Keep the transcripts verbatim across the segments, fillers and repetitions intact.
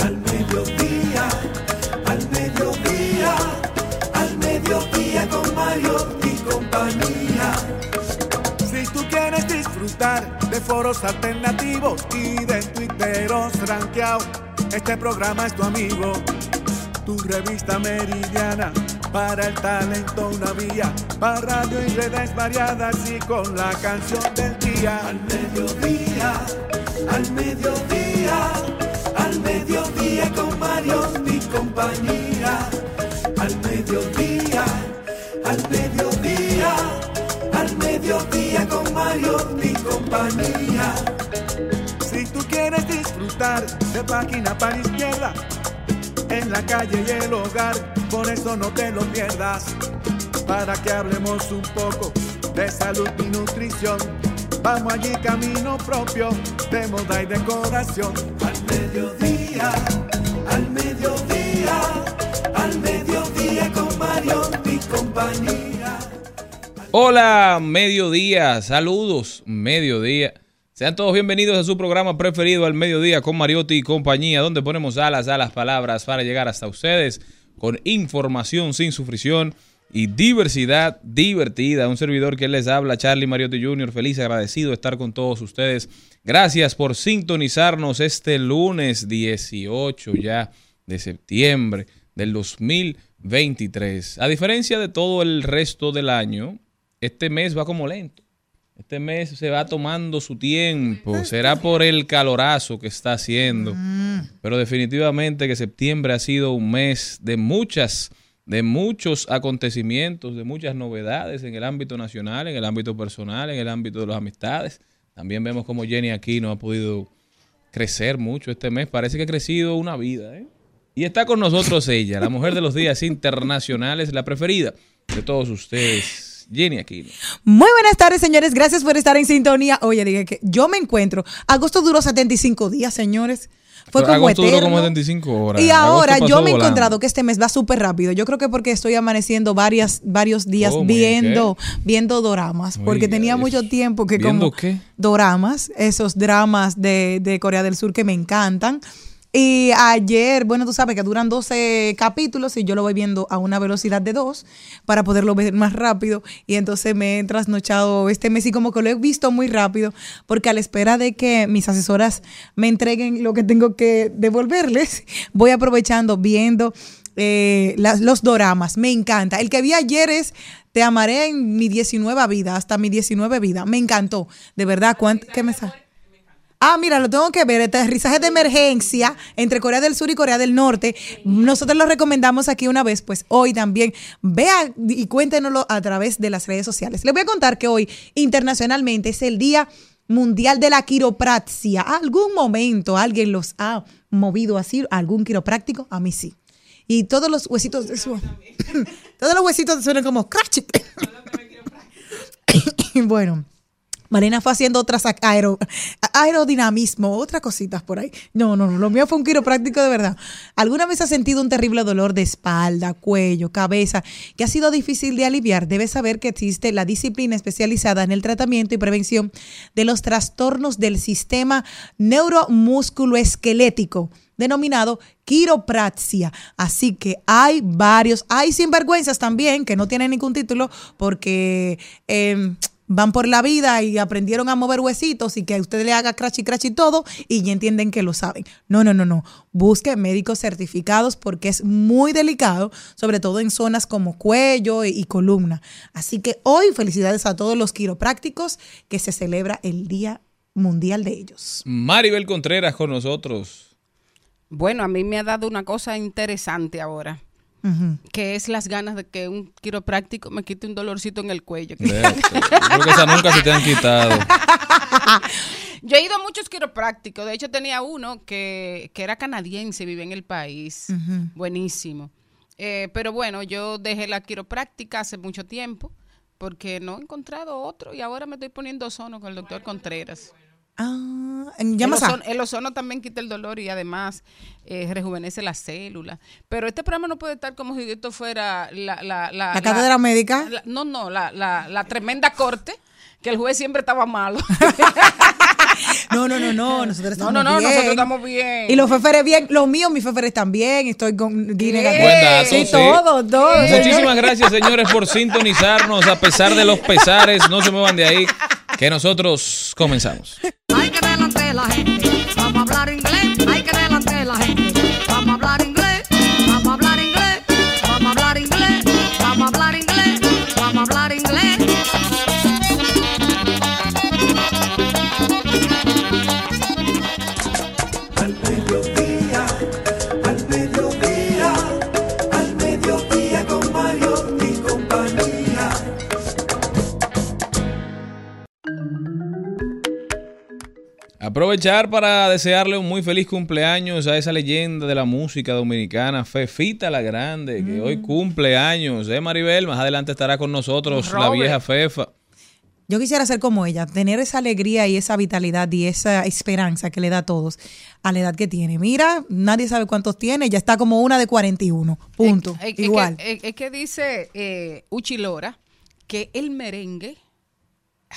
Al mediodía, al mediodía, al mediodía con Mariotti y compañía. Si tú quieres disfrutar de foros alternativos y de tuiteros ranqueados, este programa es tu amigo, tu revista meridiana. Para el talento una vía, para radio y redes variadas y con la canción del día. Al mediodía, al mediodía, al mediodía con Mariotti y compañía. Al mediodía, al mediodía, al mediodía con Mariotti y compañía. Si tú quieres disfrutar de Página para Izquierda, en la calle y el hogar, por eso no te lo pierdas, para que hablemos un poco de salud y nutrición. Vamos allí camino propio de moda y decoración. Al mediodía, al mediodía, al mediodía con Mariotti y compañía. Hola, mediodía, saludos, mediodía. Sean todos bienvenidos a su programa preferido, Al Mediodía con Mariotti y compañía, donde ponemos alas a las palabras para llegar hasta ustedes con información sin sufrición y diversidad divertida. Un servidor que les habla, Charlie Mariotti junior, feliz, agradecido de estar con todos ustedes. Gracias por sintonizarnos este lunes dieciocho ya de septiembre del dos mil veintitrés. A diferencia de todo el resto del año, este mes va como lento. Este mes se va tomando su tiempo. Será por el calorazo que está haciendo. Pero definitivamente que septiembre ha sido un mes de muchas, de muchos acontecimientos, de muchas novedades en el ámbito nacional, en el ámbito personal, en el ámbito de las amistades. También vemos como Jenny Aquino ha podido crecer mucho este mes. Parece que ha crecido una vida, ¿eh? Y está con nosotros ella, la mujer de los días internacionales, la preferida de todos ustedes. Jenny Aquino. Muy buenas tardes, señores. Gracias por estar en sintonía. Oye, dije que yo me encuentro. Agosto duró setenta y cinco días, señores. Fue como agosto eterno. Duró como setenta y cinco horas. Y ahora yo me he encontrado que este mes va súper rápido. Yo creo que porque estoy amaneciendo varias, varios días oh, viendo bien, viendo doramas. Muy porque bien, tenía Dios. Mucho tiempo que como qué? Doramas, esos dramas de, de Corea del Sur que me encantan. Y ayer, bueno, tú sabes que duran doce capítulos y yo lo voy viendo a una velocidad de dos para poderlo ver más rápido. Y entonces me he trasnochado este mes y como que lo he visto muy rápido porque a la espera de que mis asesoras me entreguen lo que tengo que devolverles, voy aprovechando viendo eh, las, los doramas. Me encanta. El que vi ayer es Te amaré en mi diecinueve vida, hasta mi diecinueve vida. Me encantó. De verdad, ¿cuánto? ¿Qué me sale? Ah, mira, lo tengo que ver, aterrizaje de emergencia entre Corea del Sur y Corea del Norte. Nosotros lo recomendamos aquí una vez, pues hoy también. Vea y cuéntenoslo a través de las redes sociales. Les voy a contar que hoy, internacionalmente, es el Día Mundial de la Quiropraxia. ¿Algún momento alguien los ha movido así? ¿Algún quiropráctico? A mí sí. Y todos los huesitos de su... todos los huesitos suenan como crash. Bueno... Marina fue haciendo otras aero, aerodinamismo, otras cositas por ahí. No, no, no, lo mío fue un quiropráctico de verdad. ¿Alguna vez has sentido un terrible dolor de espalda, cuello, cabeza, que ha sido difícil de aliviar? Debes saber que existe la disciplina especializada en el tratamiento y prevención de los trastornos del sistema neuromusculoesquelético, denominado quiropraxia. Así que hay varios, hay sinvergüenzas también que no tienen ningún título porque... Eh, van por la vida y aprendieron a mover huesitos y que a usted le haga crash y crash y todo y ya entienden que lo saben. No, no, no, no. Busquen médicos certificados porque es muy delicado, sobre todo en zonas como cuello y columna. Así que hoy felicidades a todos los quiroprácticos que se celebra el Día Mundial de ellos. Maribel Contreras con nosotros. Bueno, a mí me ha dado una cosa interesante ahora. Uh-huh. Que es las ganas de que un quiropráctico me quite un dolorcito en el cuello. Creo que esas nunca se te han quitado. Yo he ido a muchos quiroprácticos. De hecho, tenía uno que, que era canadiense, vive en el país. Uh-huh. Buenísimo. Eh, pero bueno, yo dejé la quiropráctica hace mucho tiempo porque no he encontrado otro y ahora me estoy poniendo ozono con el doctor Contreras. Ah, el, ozono, el ozono también quita el dolor y además eh, rejuvenece las células. Pero este programa no puede estar como si esto fuera la... ¿La, la, ¿La cátedra la, médica? La, no, no, la, la, la tremenda corte, que el juez siempre estaba malo. No, no, no, no, nosotros estamos bien. No, no, no, bien. Nosotros estamos bien. Y los feferes bien, los míos, mis feferes también, estoy con... Dato, sí, sí. Todo, todo. Muchísimas gracias, señores, por sintonizarnos, a pesar de los pesares, no se muevan de ahí, que nosotros comenzamos. Hay que delante de la gente, vamos a hablar inglés, hay que delante de la gente, vamos a hablar inglés, vamos a hablar inglés, vamos a hablar inglés, vamos a hablar inglés, vamos a hablar inglés. Aprovechar para desearle un muy feliz cumpleaños a esa leyenda de la música dominicana, Fefita la Grande, que mm. hoy cumple años, ¿eh, Maribel? Más adelante estará con nosotros Robert, la vieja Fefa. Yo quisiera ser como ella, tener esa alegría y esa vitalidad y esa esperanza que le da a todos a la edad que tiene. Mira, nadie sabe cuántos tiene, ya está como una de cuarenta y uno, punto, es, es, igual. Es que, es que dice eh, Uchilora que el merengue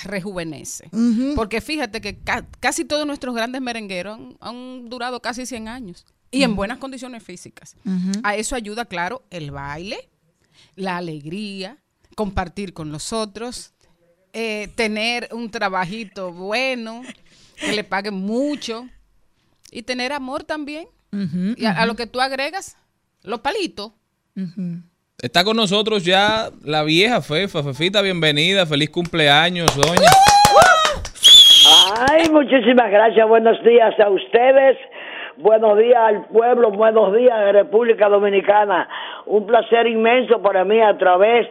rejuvenece. Uh-huh. Porque fíjate que ca- casi todos nuestros grandes merengueros han, han durado casi cien años y uh-huh. en buenas condiciones físicas. Uh-huh. A eso ayuda, claro, el baile, la alegría, compartir con los otros, eh, tener un trabajito bueno, que le paguen mucho y tener amor también. Uh-huh, y a, uh-huh. a lo que tú agregas, los palitos. Uh-huh. Está con nosotros ya la vieja Fefa. Fefita, bienvenida. Feliz cumpleaños, doña. Ay, muchísimas gracias. Buenos días a ustedes. Buenos días al pueblo. Buenos días a República Dominicana. Un placer inmenso para mí a través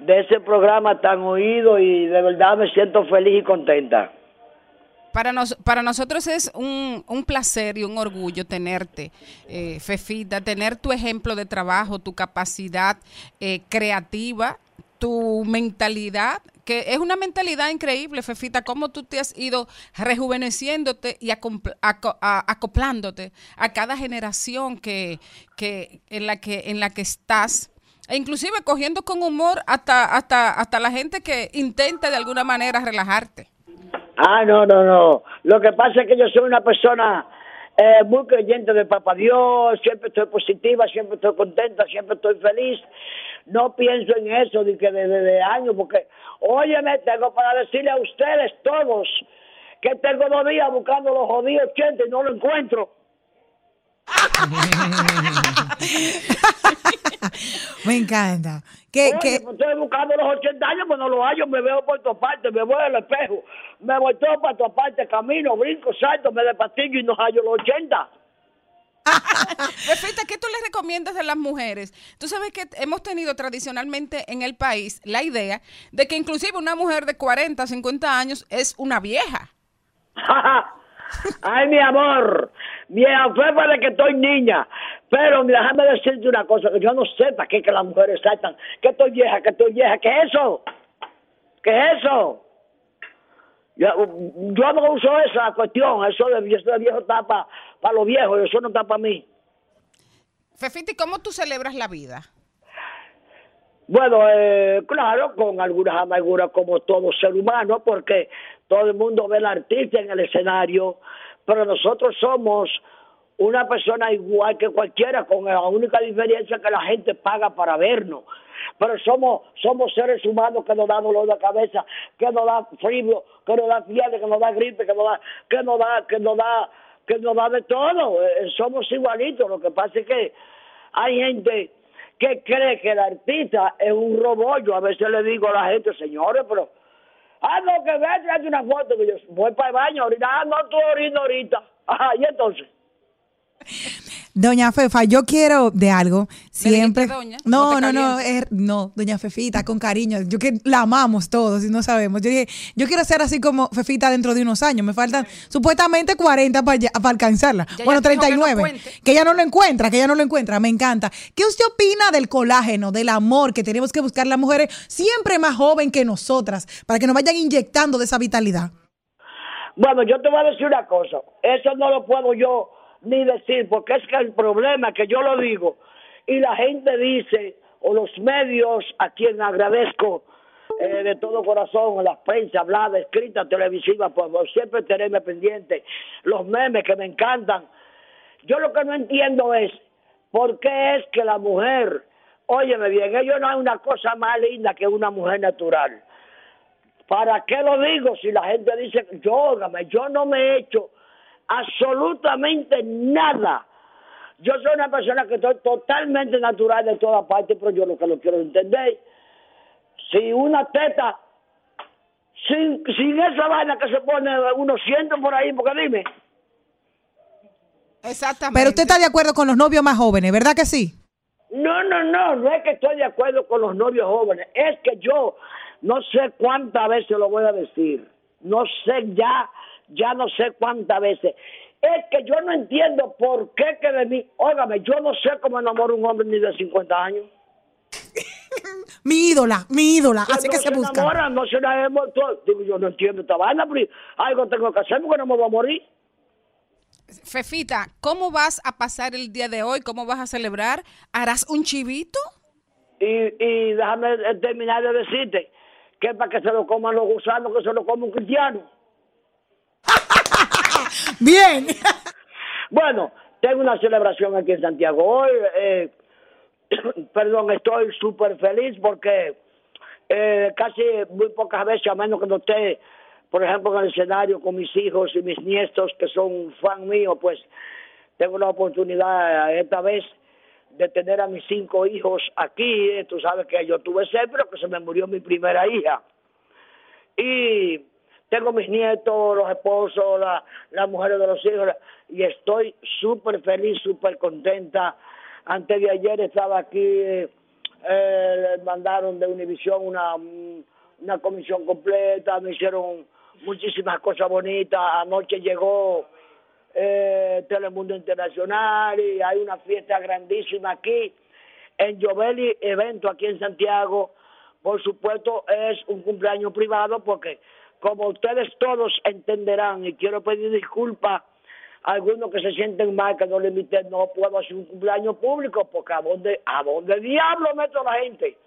de ese programa tan oído y de verdad me siento feliz y contenta. Para, nos, para nosotros es un, un placer y un orgullo tenerte, eh, Fefita, tener tu ejemplo de trabajo, tu capacidad eh, creativa, tu mentalidad, que es una mentalidad increíble, Fefita, cómo tú te has ido rejuveneciéndote y acopl- aco- a, acoplándote a cada generación que, que, en, la que, en la que estás. E inclusive cogiendo con humor hasta, hasta, hasta la gente que intenta de alguna manera relajarte. Ah, no, no, no. Lo que pasa es que yo soy una persona eh, muy creyente de Papá Dios, siempre estoy positiva, siempre estoy contenta, siempre estoy feliz. No pienso en eso de que desde de, de años, porque, óyeme, tengo para decirle a ustedes todos que tengo dos días buscando los jodidos ochenta y no lo encuentro. Me encanta. Que, Oye, que... Pues estoy buscando los ochenta años, pues no los hallo, me veo por todas partes, me voy al espejo, me voy todo para todas partes, camino, brinco, salto, me despatillo y no hallo los ochenta. Perfecta, ¿qué tú les recomiendas a las mujeres? Tú sabes que hemos tenido tradicionalmente en el país la idea de que inclusive una mujer de cuarenta, cincuenta años es una vieja. Ay, mi amor, vieja Fefa de que estoy niña, pero déjame decirte una cosa, que yo no sé para qué que las mujeres saltan, que estoy vieja, que estoy vieja, ¿qué es eso? ¿Qué es eso? Yo, yo no uso esa cuestión, eso de, eso de viejo está para pa los viejos, eso no está para mí. Fefiti, ¿cómo tú celebras la vida? Bueno, eh, claro, con algunas amarguras como todo ser humano, porque todo el mundo ve al artista en el escenario, pero nosotros somos una persona igual que cualquiera, con la única diferencia que la gente paga para vernos. Pero somos somos seres humanos que nos da dolor de cabeza, que nos da frío, que nos da fiebre, que nos da gripe, que nos da que nos da que nos da que nos da de todo. Eh, somos igualitos. Lo que pasa es que hay gente que cree que el artista es un robot. Yo a veces le digo a la gente, señores, pero ah, no, que ve, tráete una foto, que yo voy para el baño ahorita. Ah, no, tú orina ahorita. Ajá, y entonces. Doña Fefa, yo quiero de algo. Siempre. Doña? No, no, no, no, er, no, doña Fefita, con cariño. Yo que la amamos todos y no sabemos. Yo dije, yo quiero ser así como Fefita dentro de unos años. Me faltan sí. supuestamente cuarenta para, para alcanzarla. Ya, bueno, ya treinta y nueve. Que, no que ella no lo encuentra, que ella no lo encuentra. Me encanta. ¿Qué usted opina del colágeno, del amor que tenemos que buscar las mujeres siempre más joven que nosotras para que nos vayan inyectando de esa vitalidad? Bueno, yo te voy a decir una cosa. Eso no lo puedo yo ni decir, porque es que el problema que yo lo digo y la gente dice, o los medios, a quien agradezco eh, de todo corazón, la prensa hablada, escrita, televisiva, por favor, siempre tenerme pendiente, los memes que me encantan. Yo lo que no entiendo es por qué es que la mujer, óyeme bien, ello no hay una cosa más linda que una mujer natural. ¿Para qué lo digo si la gente dice, yo, yo no me he hecho absolutamente nada? Yo soy una persona que estoy totalmente natural de todas partes, pero yo lo que lo quiero entender, si una teta sin, sin esa vaina que se pone unos cientos por ahí, porque dime. Exactamente. Pero usted está de acuerdo con los novios más jóvenes, ¿verdad que sí? No, no, no, no es que estoy de acuerdo con los novios jóvenes, es que yo no sé cuántas veces lo voy a decir, no sé ya Ya no sé cuántas veces. Es que yo no entiendo por qué que de mí... Óigame, yo no sé cómo enamoro un hombre ni de cincuenta años. Mi ídola, mi ídola. Que así no que se, se busca. Enamora, no se enamora. Digo, yo no entiendo esta vaina, pero algo tengo que hacer porque no me voy a morir. Fefita, ¿cómo vas a pasar el día de hoy? ¿Cómo vas a celebrar? ¿Harás un chivito? Y, y déjame terminar de decirte que para que se lo coman los gusanos, que se lo coma un cristiano. Bien. Bueno, tengo una celebración aquí en Santiago hoy. Eh, perdón, estoy súper feliz porque eh, casi muy pocas veces, a menos que no esté, por ejemplo, en el escenario con mis hijos y mis nietos que son fan mío, pues tengo la oportunidad esta vez de tener a mis cinco hijos aquí. Eh, tú sabes que yo tuve seis, pero que se me murió mi primera hija. Y tengo mis nietos, los esposos, la, las mujeres de los hijos, y estoy súper feliz, súper contenta. Antes de ayer estaba aquí, eh, les mandaron de Univisión una, una comisión completa, me hicieron muchísimas cosas bonitas. Anoche llegó eh, Telemundo Internacional y hay una fiesta grandísima aquí, en Jovelli, evento aquí en Santiago. Por supuesto, es un cumpleaños privado porque... Como ustedes todos entenderán, y quiero pedir disculpas a algunos que se sienten mal, que no le invité, no puedo hacer un cumpleaños público, porque ¿a dónde, a dónde diablo meto a la gente?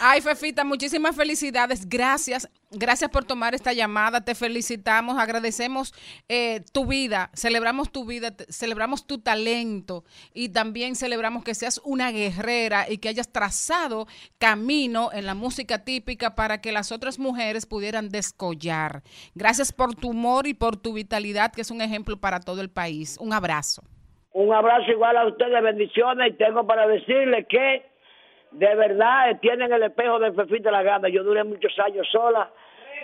Ay, Fefita, muchísimas felicidades. Gracias. Gracias por tomar esta llamada. Te felicitamos, agradecemos eh, tu vida, celebramos tu vida, celebramos tu talento y también celebramos que seas una guerrera y que hayas trazado camino en la música típica para que las otras mujeres pudieran descollar. Gracias por tu humor y por tu vitalidad, que es un ejemplo para todo el país. Un abrazo. Un abrazo igual a ustedes, bendiciones, y tengo para decirles que de verdad, tienen el espejo de Fefita la Grande. Yo duré muchos años sola,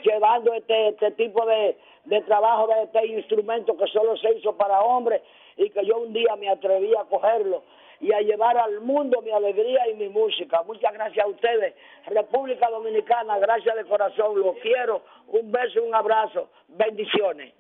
llevando este, este tipo de, de trabajo, de este instrumento que solo se hizo para hombres, y que yo un día me atreví a cogerlo y a llevar al mundo mi alegría y mi música. Muchas gracias a ustedes. República Dominicana, gracias de corazón, los quiero. Un beso, un abrazo. Bendiciones.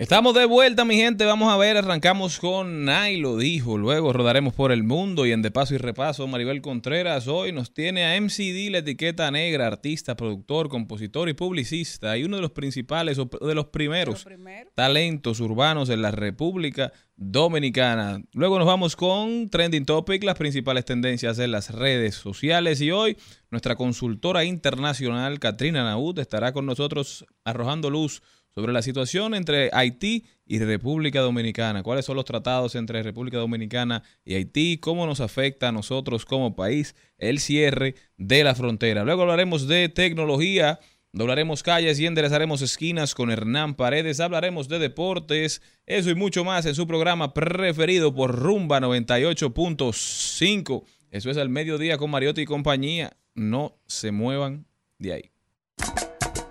Estamos de vuelta, mi gente. Vamos a ver, arrancamos con Ay, lo dijo. Luego rodaremos por el mundo y en De Paso y Repaso, Maribel Contreras hoy nos tiene a M C D, la etiqueta negra, artista, productor, compositor y publicista. Y uno de los principales, o de los primeros talentos urbanos en la República Dominicana. Luego nos vamos con Trending Topic, las principales tendencias en las redes sociales. Y hoy nuestra consultora internacional, Katrina Naúd, estará con nosotros arrojando luz sobre la situación entre Haití y República Dominicana. ¿Cuáles son los tratados entre República Dominicana y Haití? ¿Cómo nos afecta a nosotros como país el cierre de la frontera? Luego hablaremos de tecnología, doblaremos calles y enderezaremos esquinas con Hernán Paredes. Hablaremos de deportes, eso y mucho más en su programa preferido por Rumba noventa y ocho punto cinco. Eso es Al Mediodía con Mariotti y compañía. No se muevan de ahí.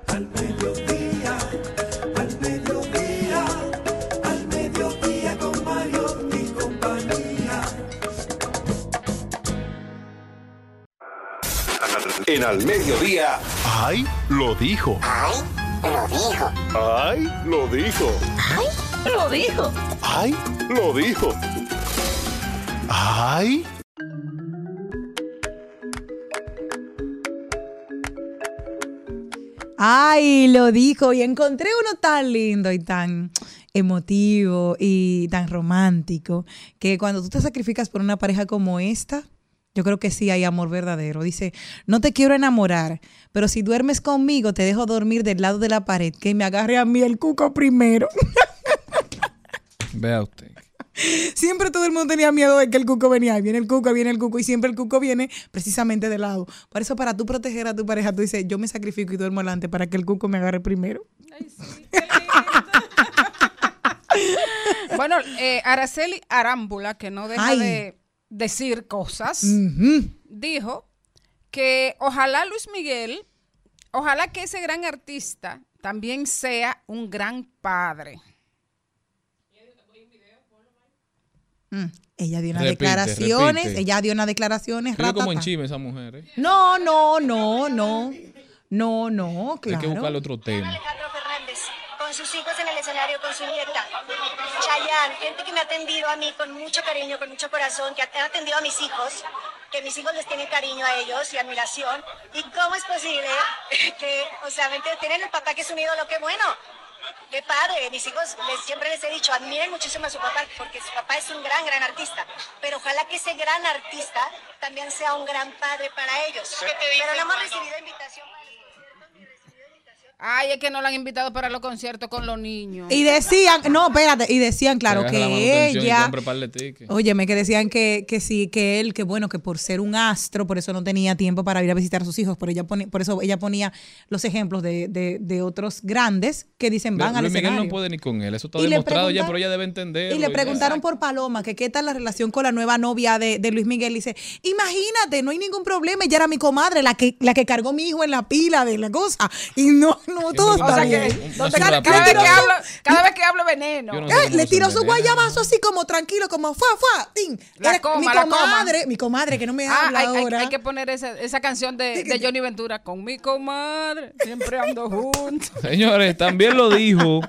Al mediodía, al mediodía, al mediodía con Mariotti y compañía. En Al Mediodía. ¡Ay, lo dijo! ¡Ay, lo dijo! ¡Ay, lo dijo! ¡Ay, lo dijo! ¡Ay, lo dijo! ¡Ay! Ay, lo dijo, y encontré uno tan lindo y tan emotivo y tan romántico que cuando tú te sacrificas por una pareja como esta, yo creo que sí hay amor verdadero. Dice, no te quiero enamorar, pero si duermes conmigo te dejo dormir del lado de la pared, que me agarre a mí el cuco primero. Vea usted. Siempre todo el mundo tenía miedo de que el cuco venía, ahí viene el cuco, ahí viene el cuco, y siempre el cuco viene precisamente de lado. Por eso, para tú proteger a tu pareja, tú dices, yo me sacrifico y duermo delante para que el cuco me agarre primero. Ay, sí, qué lindo. Bueno, eh, Araceli Arámbula, que no deja Ay. de decir cosas, uh-huh. dijo que ojalá Luis Miguel, ojalá que ese gran artista también sea un gran padre. Mm. Ella dio unas repite, declaraciones, repite. ella dio unas declaraciones rápidas. Como en chisme esa mujer. ¿eh? No, no, no, no, no, no, claro. Hay que buscarle otro tema. Alejandro Fernández, con sus hijos en el escenario, con su nieta. Chayanne, gente que me ha atendido a mí con mucho cariño, con mucho corazón, que ha atendido a mis hijos, que mis hijos les tienen cariño a ellos y admiración. ¿Y cómo es posible que, o sea, tienen el papá que es un ídolo, qué bueno? Qué padre, mis hijos, les, siempre les he dicho, admiren muchísimo a su papá, porque su papá es un gran, gran artista, pero ojalá que ese gran artista también sea un gran padre para ellos. Pero no hemos recibido invitación para los conciertos, ni recibido invitación. Ay, es que no la han invitado para los conciertos con los niños. Y decían, no, espérate, y decían, claro, que ella, óyeme, que decían que, que sí, que él, que bueno, que por ser un astro, por eso no tenía tiempo para ir a visitar a sus hijos, pero ella pone, por eso ella ponía los ejemplos de, de, de otros grandes que dicen van al escenario. Miguel no puede ni con él, eso está demostrado ya, pero ella debe entender. Y le preguntaron por Paloma, que qué tal la relación con la nueva novia de, de Luis Miguel, y dice, imagínate, no hay ningún problema, ella era mi comadre, la que, la que cargó mi hijo en la pila de la cosa, y no, no, todo está bien. Cada vez que hablo veneno. Le tiró su guayabazo así como tranquilo, como fa, fa, tin. Mi comadre, mi comadre que no me habla ahora. Hay que poner esa canción de Johnny Ventura, con mi comadre, siempre ando juntos. Señores, también lo dijo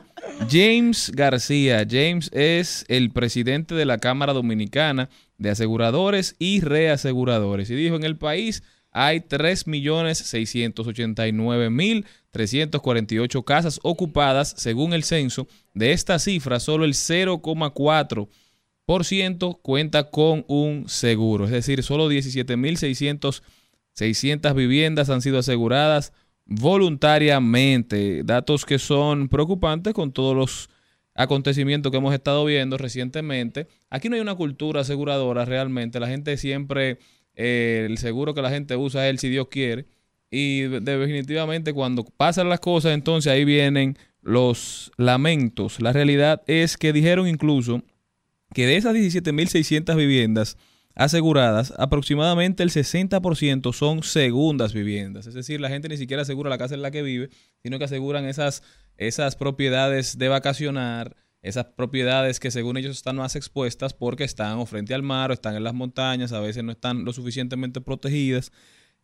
James García. James es el presidente de la Cámara Dominicana de Aseguradores y Reaseguradores. Y dijo, en el país hay tres millones seiscientos ochenta y nueve mil trescientos cuarenta y ocho casas ocupadas según el censo. De esta cifra, solo el cero coma cuatro por ciento cuenta con un seguro. Es decir, solo diecisiete mil seiscientas viviendas han sido aseguradas voluntariamente, datos que son preocupantes con todos los acontecimientos que hemos estado viendo recientemente. Aquí no hay una cultura aseguradora realmente, la gente siempre, eh, el seguro que la gente usa es el si Dios quiere, y definitivamente cuando pasan las cosas entonces ahí vienen los lamentos. La realidad es que dijeron incluso que de esas diecisiete mil seiscientas viviendas aseguradas, aproximadamente el sesenta por ciento son segundas viviendas. Es decir, la gente ni siquiera asegura la casa en la que vive, sino que aseguran esas, esas propiedades de vacacionar, esas propiedades que según ellos están más expuestas porque están o frente al mar o están en las montañas, a veces no están lo suficientemente protegidas.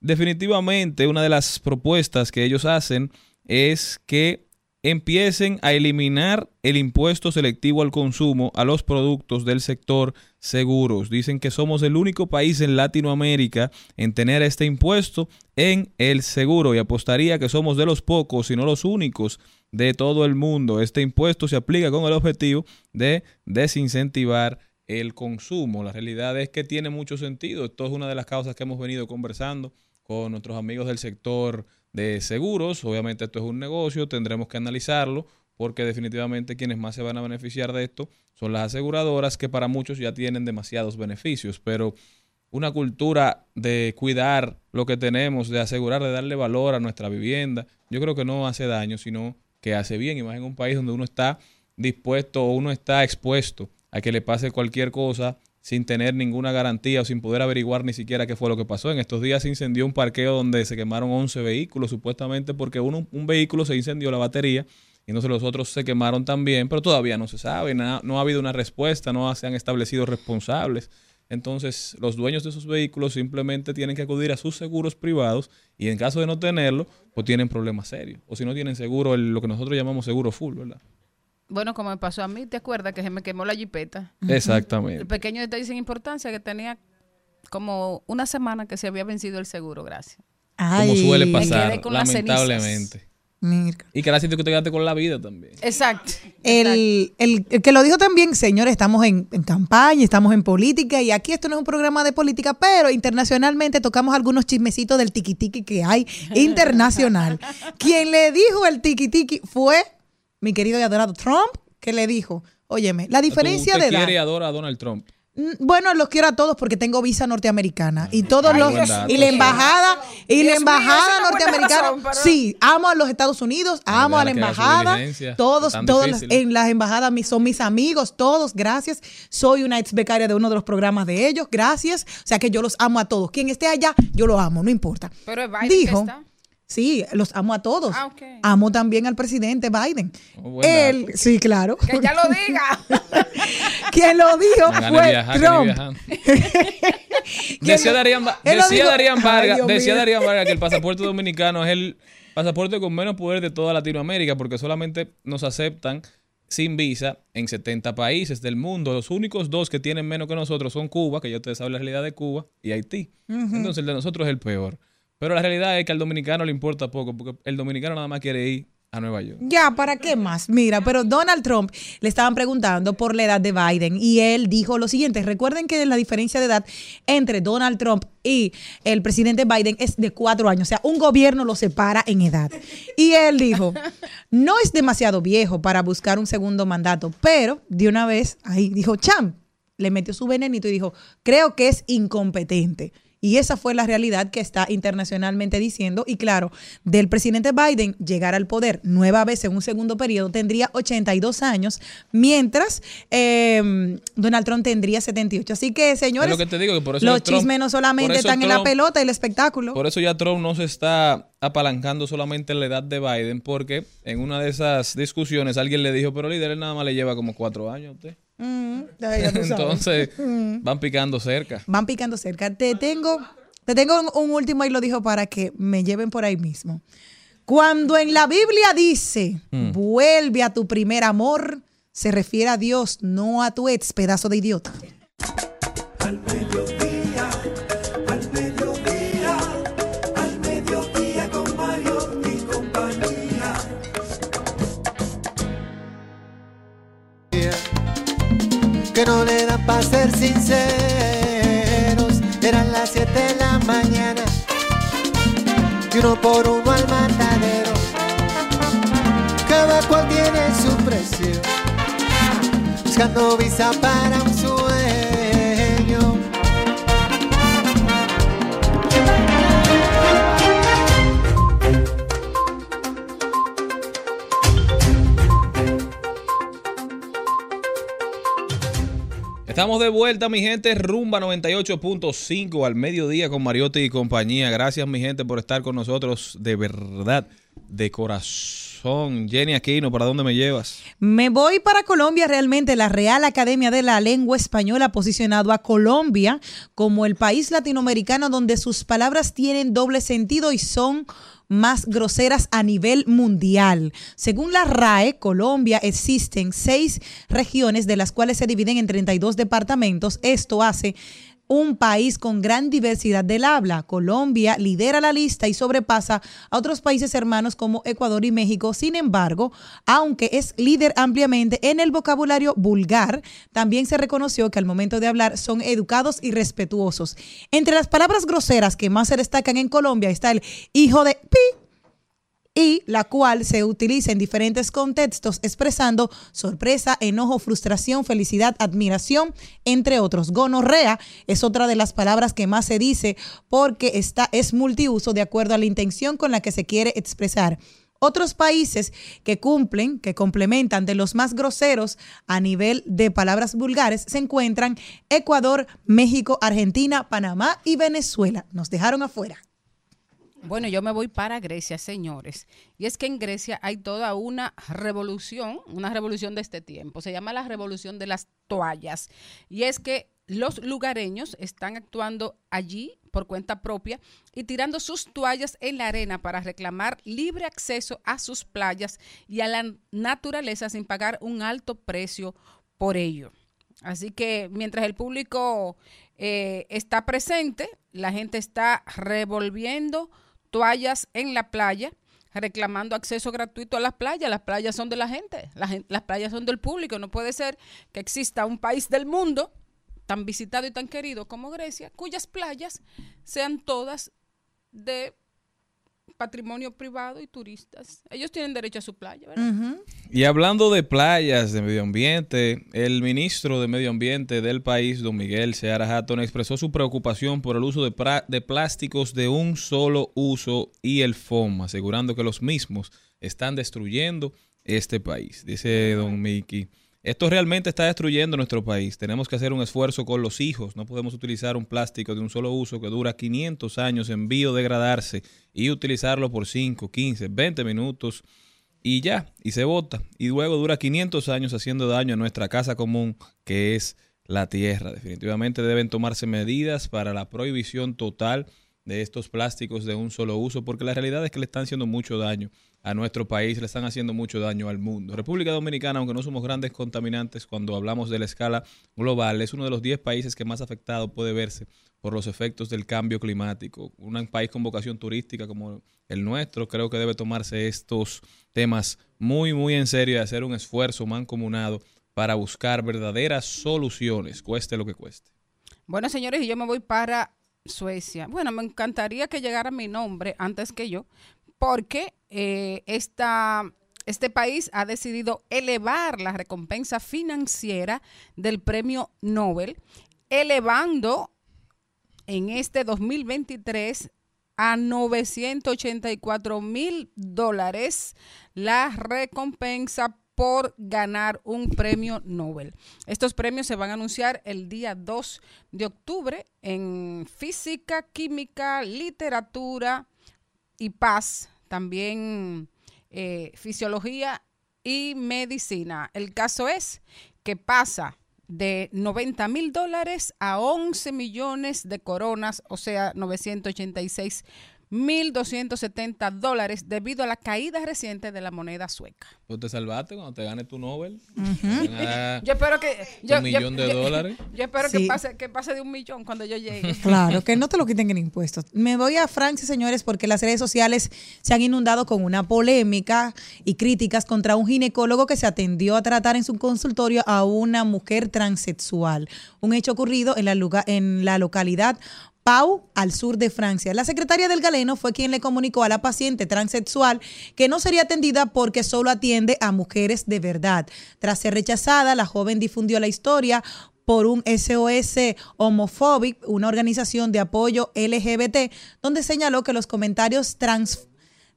Definitivamente, una de las propuestas que ellos hacen es que empiecen a eliminar el impuesto selectivo al consumo a los productos del sector seguros. Dicen que somos el único país en Latinoamérica en tener este impuesto en el seguro, y apostaría que somos de los pocos, si no los únicos, de todo el mundo. Este impuesto se aplica con el objetivo de desincentivar el consumo. La realidad es que tiene mucho sentido. Esto es una de las causas que hemos venido conversando con nuestros amigos del sector de seguros. Obviamente esto es un negocio, tendremos que analizarlo, porque definitivamente quienes más se van a beneficiar de esto son las aseguradoras, que para muchos ya tienen demasiados beneficios, pero una cultura de cuidar lo que tenemos, de asegurar, de darle valor a nuestra vivienda, yo creo que no hace daño, sino que hace bien, y más en un país donde uno está dispuesto o uno está expuesto a que le pase cualquier cosa sin tener ninguna garantía o sin poder averiguar ni siquiera qué fue lo que pasó. En estos días se incendió un parqueo donde se quemaron once vehículos, supuestamente porque uno, un vehículo se incendió la batería, y entonces los otros se quemaron también, pero todavía no se sabe, nada, no ha habido una respuesta, no se han establecido responsables. Entonces, los dueños de esos vehículos simplemente tienen que acudir a sus seguros privados, y en caso de no tenerlo, pues tienen problemas serios. O si no tienen seguro, el, lo que nosotros llamamos seguro full, ¿verdad? Bueno, como me pasó a mí, ¿te acuerdas que se me quemó la jipeta? Exactamente. El pequeño detalle sin importancia, que tenía como una semana que se había vencido el seguro, gracias. Ay, como suele pasar, lamentablemente. Y que la siento que te quedaste con la vida también. Exacto. El, el, el que lo dijo también, señores, estamos en, en campaña, estamos en política, y aquí esto no es un programa de política, pero internacionalmente tocamos algunos chismecitos del tiquitiqui que hay internacional. Quien le dijo el tiquitiqui fue mi querido y adorado Trump, que le dijo, óyeme, la diferencia de edad. ¿Usted quiere y adora a Donald Trump? Bueno, los quiero a todos porque tengo visa norteamericana y todos Ay, los y la embajada y Dios la embajada mío, norteamericana. Razón, pero... Sí, amo a los Estados Unidos, amo a la, a la embajada, todos, todos los, en las embajadas son mis amigos, todos, gracias. Soy una ex becaria de uno de los programas de ellos, gracias. O sea que yo los amo a todos. Quien esté allá, yo lo amo, no importa. Pero es Biden dijo, que está. Sí, los amo a todos. Ah, okay. Amo también al presidente Biden. Oh, bueno, él, porque... sí, claro. Que ya lo diga. Quien lo dijo fue viajar, Trump. Decía Darían Vargas, decía Darían Vargas que el pasaporte dominicano es el pasaporte con menos poder de toda Latinoamérica, porque solamente nos aceptan sin visa en setenta países del mundo. Los únicos dos que tienen menos que nosotros son Cuba, que ya ustedes saben la realidad de Cuba, y Haití. Uh-huh. Entonces el de nosotros es el peor. Pero la realidad es que al dominicano le importa poco, porque el dominicano nada más quiere ir a Nueva York. Ya, ¿para qué más? Mira, pero Donald Trump le estaban preguntando por la edad de Biden y él dijo lo siguiente. Recuerden que la diferencia de edad entre Donald Trump y el presidente Biden es de cuatro años. O sea, un gobierno lo separa en edad. Y él dijo, no es demasiado viejo para buscar un segundo mandato, pero de una vez ahí dijo, cham, le metió su venenito y dijo, creo que es incompetente. Y esa fue la realidad que está internacionalmente diciendo. Y claro, del presidente Biden llegar al poder nueva vez en un segundo periodo, tendría ochenta y dos años, mientras eh, Donald Trump tendría setenta y ocho. Así que, señores, es lo que te digo, que por eso los Trump, chismes no solamente están Trump, en la pelota y el espectáculo. Por eso ya Trump no se está apalancando solamente en la edad de Biden, porque en una de esas discusiones alguien le dijo, pero líder, él nada más le lleva como cuatro años a usted. Mm, entonces mm. van picando cerca van picando cerca te tengo te tengo un, un último, y lo dijo para que me lleven por ahí mismo. Cuando en la Biblia dice mm. vuelve a tu primer amor, se refiere a Dios, no a tu ex, pedazo de idiota. Al mediodía, al mediodía, al mediodía con Mariotti y compañía. yeah. Que no le dan para ser sinceros. Eran las siete de la mañana y uno por uno al matadero. Cada cual tiene su precio, buscando visa para un sueño. Estamos de vuelta, mi gente, Rumba noventa y ocho punto cinco al mediodía con Mariotti y compañía. Gracias, mi gente, por estar con nosotros, de verdad, de corazón. Jenny Aquino, ¿para dónde me llevas? Me voy para Colombia. Realmente la Real Academia de la Lengua Española ha posicionado a Colombia como el país latinoamericano donde sus palabras tienen doble sentido y son más groseras a nivel mundial. Según la R A E, Colombia existen seis regiones, de las cuales se dividen en treinta y dos departamentos. Esto hace un país con gran diversidad del habla. Colombia lidera la lista y sobrepasa a otros países hermanos como Ecuador y México. Sin embargo, aunque es líder ampliamente en el vocabulario vulgar, también se reconoció que al momento de hablar son educados y respetuosos. Entre las palabras groseras que más se destacan en Colombia está el hijo de pi, y la cual se utiliza en diferentes contextos expresando sorpresa, enojo, frustración, felicidad, admiración, entre otros. Gonorrea es otra de las palabras que más se dice porque está, es multiuso de acuerdo a la intención con la que se quiere expresar. Otros países que cumplen, que complementan de los más groseros a nivel de palabras vulgares se encuentran Ecuador, México, Argentina, Panamá y Venezuela. Nos dejaron afuera. Bueno, yo me voy para Grecia, señores. Y es que en Grecia hay toda una revolución, una revolución de este tiempo. Se llama la revolución de las toallas. Y es que los lugareños están actuando allí por cuenta propia y tirando sus toallas en la arena para reclamar libre acceso a sus playas y a la naturaleza sin pagar un alto precio por ello. Así que mientras el público eh, está presente, la gente está revolviendo toallas en la playa, reclamando acceso gratuito a las playas. Las playas son de la gente, la gente, las playas son del público. No puede ser que exista un país del mundo tan visitado y tan querido como Grecia, cuyas playas sean todas de patrimonio privado y turistas. Ellos tienen derecho a su playa, ¿verdad? Uh-huh. Y hablando de playas, de medio ambiente, el ministro de Medio Ambiente del país, don Miguel Seara Hatton, expresó su preocupación por el uso de, pra- de plásticos de un solo uso y el FOMA, asegurando que los mismos están destruyendo este país, dice don Miki. Esto realmente está destruyendo nuestro país. Tenemos que hacer un esfuerzo con los hijos. No podemos utilizar un plástico de un solo uso que dura quinientos años en biodegradarse y utilizarlo por cinco, quince, veinte minutos y ya, y se bota. Y luego dura quinientos años haciendo daño a nuestra casa común, que es la tierra. Definitivamente deben tomarse medidas para la prohibición total de estos plásticos de un solo uso, porque la realidad es que le están haciendo mucho daño a nuestro país, le están haciendo mucho daño al mundo. República Dominicana, aunque no somos grandes contaminantes cuando hablamos de la escala global, es uno de los diez países que más afectado puede verse por los efectos del cambio climático. Un país con vocación turística como el nuestro, creo que debe tomarse estos temas muy, muy en serio y hacer un esfuerzo mancomunado para buscar verdaderas soluciones, cueste lo que cueste. Bueno, señores, y yo me voy para Suecia. Bueno, me encantaría que llegara mi nombre antes que yo, porque eh, esta, este país ha decidido elevar la recompensa financiera del premio Nobel, elevando en este dos mil veintitrés a novecientos ochenta y cuatro mil dólares la recompensa por ganar un premio Nobel. Estos premios se van a anunciar el día dos de octubre en física, química, literatura y paz, también eh, fisiología y medicina. El caso es que pasa de noventa mil dólares a once millones de coronas, o sea, novecientos ochenta y seis mil doscientos setenta dólares debido a la caída reciente de la moneda sueca. ¿Tú te salvaste cuando te ganes tu Nobel? Uh-huh. Yo espero que... Yo, un millón yo, de yo, dólares. Yo espero sí. que, pase, que pase de un millón cuando yo llegue. Claro, que no te lo quiten en impuestos. Me voy a Francia, señores, porque las redes sociales se han inundado con una polémica y críticas contra un ginecólogo que se atendió a tratar en su consultorio a una mujer transexual. Un hecho ocurrido en la, lugar, en la localidad Pau, al sur de Francia. La secretaria del Galeno fue quien le comunicó a la paciente transexual que no sería atendida porque solo atiende a mujeres de verdad. Tras ser rechazada, la joven difundió la historia por un S O S Homophobic, una organización de apoyo L G B T, donde señaló que los comentarios trans,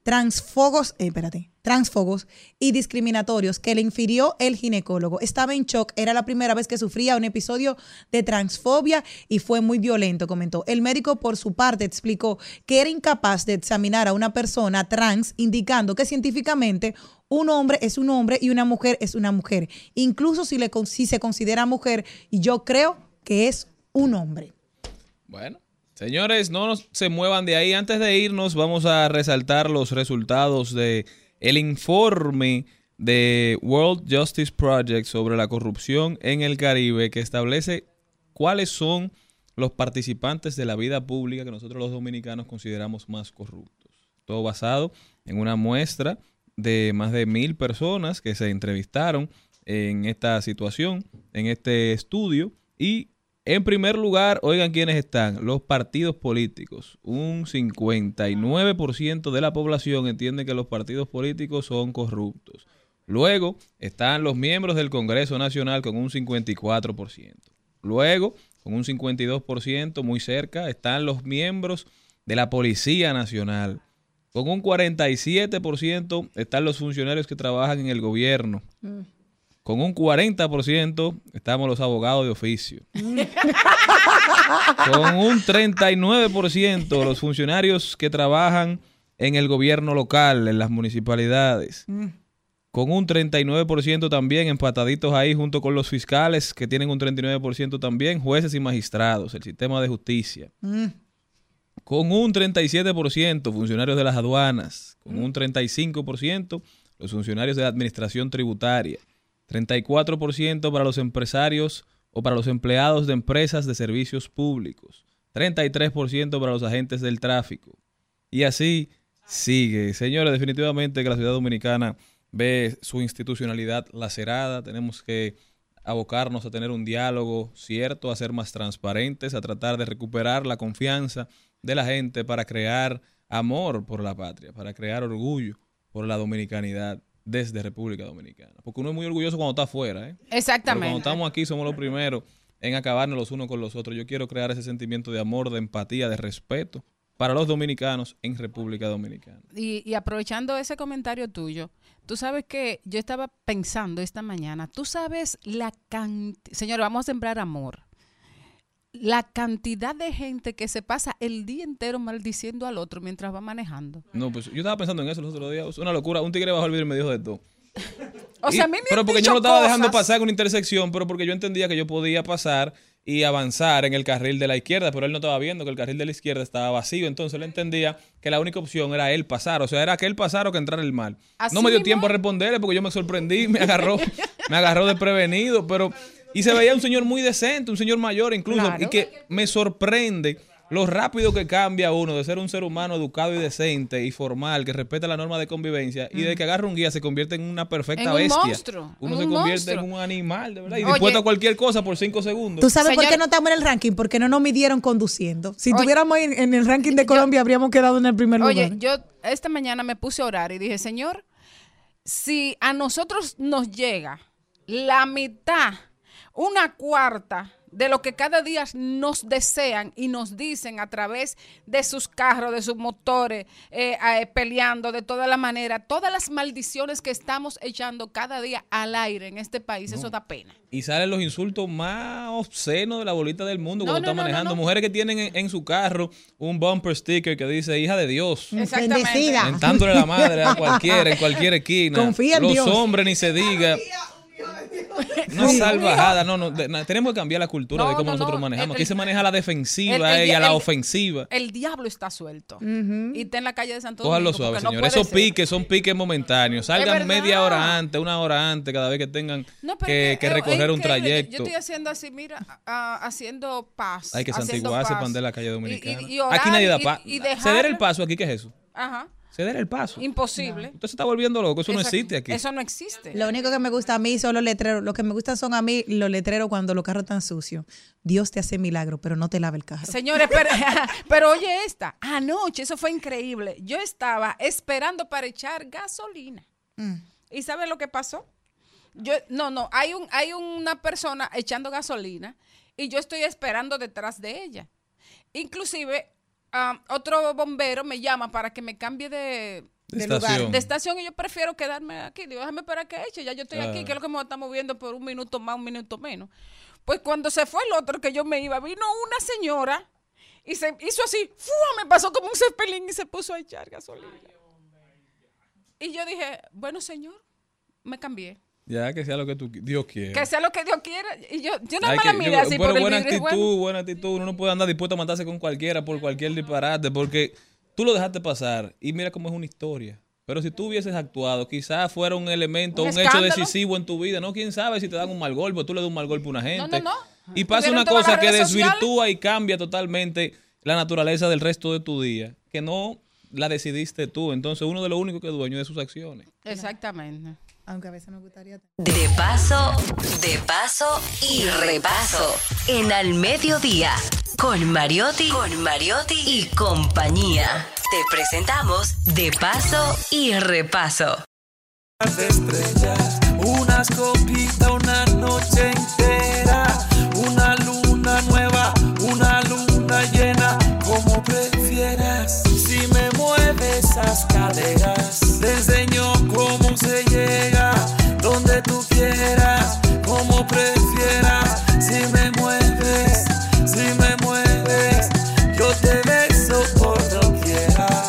transfogos, eh, espérate, transfobos y discriminatorios que le infirió el ginecólogo. Estaba en shock, era la primera vez que sufría un episodio de transfobia y fue muy violento, comentó. El médico, por su parte, explicó que era incapaz de examinar a una persona trans, indicando que científicamente un hombre es un hombre y una mujer es una mujer. Incluso si, le, si se considera mujer, yo creo que es un hombre. Bueno. Señores, no se muevan de ahí. Antes de irnos, vamos a resaltar los resultados de el informe de World Justice Project sobre la corrupción en el Caribe, que establece cuáles son los participantes de la vida pública que nosotros los dominicanos consideramos más corruptos. Todo basado en una muestra de más de mil personas que se entrevistaron en esta situación, en este estudio, y En primer lugar, oigan quiénes están, los partidos políticos. Un cincuenta y nueve por ciento de la población entiende que los partidos políticos son corruptos. Luego están los miembros del Congreso Nacional con un cincuenta y cuatro por ciento. Luego, con un cincuenta y dos por ciento muy cerca, están los miembros de la Policía Nacional. Con un cuarenta y siete por ciento están los funcionarios que trabajan en el gobierno. Mm. Con un cuarenta por ciento estamos los abogados de oficio. Con un treinta y nueve por ciento los funcionarios que trabajan en el gobierno local, en las municipalidades. Mm. Con un treinta y nueve por ciento también, empataditos ahí junto con los fiscales, que tienen un treinta y nueve por ciento también, jueces y magistrados, el sistema de justicia. Mm. Con un treinta y siete por ciento funcionarios de las aduanas, con un treinta y cinco por ciento los funcionarios de la administración tributaria, treinta y cuatro por ciento para los empresarios o para los empleados de empresas de servicios públicos, treinta y tres por ciento para los agentes del tráfico. Y así sigue. Señores, definitivamente que la ciudad dominicana ve su institucionalidad lacerada. Tenemos que abocarnos a tener un diálogo cierto, a ser más transparentes, a tratar de recuperar la confianza de la gente para crear amor por la patria, para crear orgullo por la dominicanidad desde República Dominicana. Porque uno es muy orgulloso cuando está afuera, ¿eh? Exactamente. Pero cuando estamos aquí somos los primeros en acabarnos los unos con los otros. Yo quiero crear ese sentimiento de amor, de empatía, de respeto para los dominicanos en República Dominicana. Y, y aprovechando ese comentario tuyo, tú sabes que yo estaba pensando esta mañana, tú sabes la cantidad, señor, vamos a sembrar amor, la cantidad de gente que se pasa el día entero maldiciendo al otro mientras va manejando. No, pues yo estaba pensando en eso los otros días, una locura, un tigre bajó el vidrio y me dijo de todo. O sea, y, a mí me pero porque yo no lo estaba dejando pasar en una intersección, pero porque yo entendía que yo podía pasar y avanzar en el carril de la izquierda, pero él no estaba viendo que el carril de la izquierda estaba vacío, entonces él entendía que la única opción era él pasar, o sea, era que él pasara o que entrara el mal. Así no me dio mismo tiempo a responderle porque yo me sorprendí, me agarró, me agarró desprevenido, pero y se veía un señor muy decente, un señor mayor incluso, claro. Y que me sorprende lo rápido que cambia uno de ser un ser humano educado y decente y formal, que respeta la norma de convivencia, mm. y de que agarra un guía se convierte en una perfecta en un bestia. Monstruo, uno se un convierte monstruo. En un animal, de verdad, y oye, dispuesto a cualquier cosa por cinco segundos. ¿Tú sabes señor, por qué no estamos en el ranking? Porque no nos midieron conduciendo. Si estuviéramos en el ranking de Colombia, yo, habríamos quedado en el primer lugar. Oye, yo esta mañana me puse a orar y dije, Señor, si a nosotros nos llega la mitad, una cuarta de lo que cada día nos desean y nos dicen a través de sus carros, de sus motores, eh, eh, peleando de toda la manera, todas las maldiciones que estamos echando cada día al aire en este país, no. Eso da pena. Y salen los insultos más obscenos de la bolita del mundo no, cuando no, están no, manejando. No, no. Mujeres que tienen en, en su carro un bumper sticker que dice, hija de Dios. Exactamente. Mentándole la madre a cualquiera, en cualquier esquina. Confía en los Dios. Los hombres ni se diga. No salvajada, no, no, de, na, tenemos que cambiar la cultura no, de cómo no, nosotros no, manejamos. Aquí se maneja a la defensiva el, el, y a la el, ofensiva. El diablo está suelto. Uh-huh. Y está en la calle de Santo Domingo. Cójalo suave, señor. No esos ser. piques son piques momentáneos. Salgan media hora antes, una hora antes, cada vez que tengan no, que, que, que recorrer un trayecto. Yo estoy haciendo así, mira, uh, haciendo paz. Hay que santiguarse para andar en la calle dominicana. Y, y, y orar, aquí nadie da paz. Ceder el paso aquí, ¿qué es eso? Ajá. Ceder el paso. Imposible. Usted se está volviendo loco. Eso, eso no existe aquí. Eso no existe. Lo único que me gusta a mí son los letreros. Lo que me gustan son a mí los letreros cuando los carros están sucios. Dios te hace milagro, pero no te lava el carro. Señores, pero, pero oye esta. Anoche, eso fue increíble. Yo estaba esperando para echar gasolina. Mm. ¿Y sabes lo que pasó? Yo, no, no. Hay, un, hay una persona echando gasolina y yo estoy esperando detrás de ella. Inclusive... Um, otro bombero me llama para que me cambie de, de, de lugar, de estación, y yo prefiero quedarme aquí. Digo, déjame para que eche, ya yo estoy ah. aquí, que es lo que me está moviendo por un minuto más, un minuto menos. Pues cuando se fue el otro que yo me iba, vino una señora y se hizo así, ¡fua! Me pasó como un cepelín y se puso a echar gasolina. Y yo dije, bueno, señor, me cambié. Ya, que sea lo que tú, Dios quiera. Que sea lo que Dios quiera. Y yo, yo nada más la miré así por el vidrio. Buena actitud, buena actitud. Uno no puede andar dispuesto a matarse con cualquiera por cualquier disparate, porque tú lo dejaste pasar. Y mira cómo es una historia. Pero si tú hubieses actuado, quizás fuera un elemento, un, un hecho decisivo en tu vida. No, quién sabe si te dan un mal golpe, tú le das un mal golpe a una gente. No, no, no. Y pasa una cosa que desvirtúa y cambia totalmente la naturaleza del resto de tu día. Que no la decidiste tú. Entonces uno de los únicos que es dueño de sus acciones. Exactamente. aunque a veces me gustaría tener. De paso, de paso y repaso en Al Mediodía con Mariotti, con Mariotti y compañía. Te presentamos De Paso y Repaso. Unas estrellas, unas copitas, una noche entera, una luna nueva, una luna llena, como prefieras. Si me mueves esas caderas, te enseño cómo se llega, donde tú quieras, como prefieras. Si me mueves, si me mueves, yo te beso por doquiera,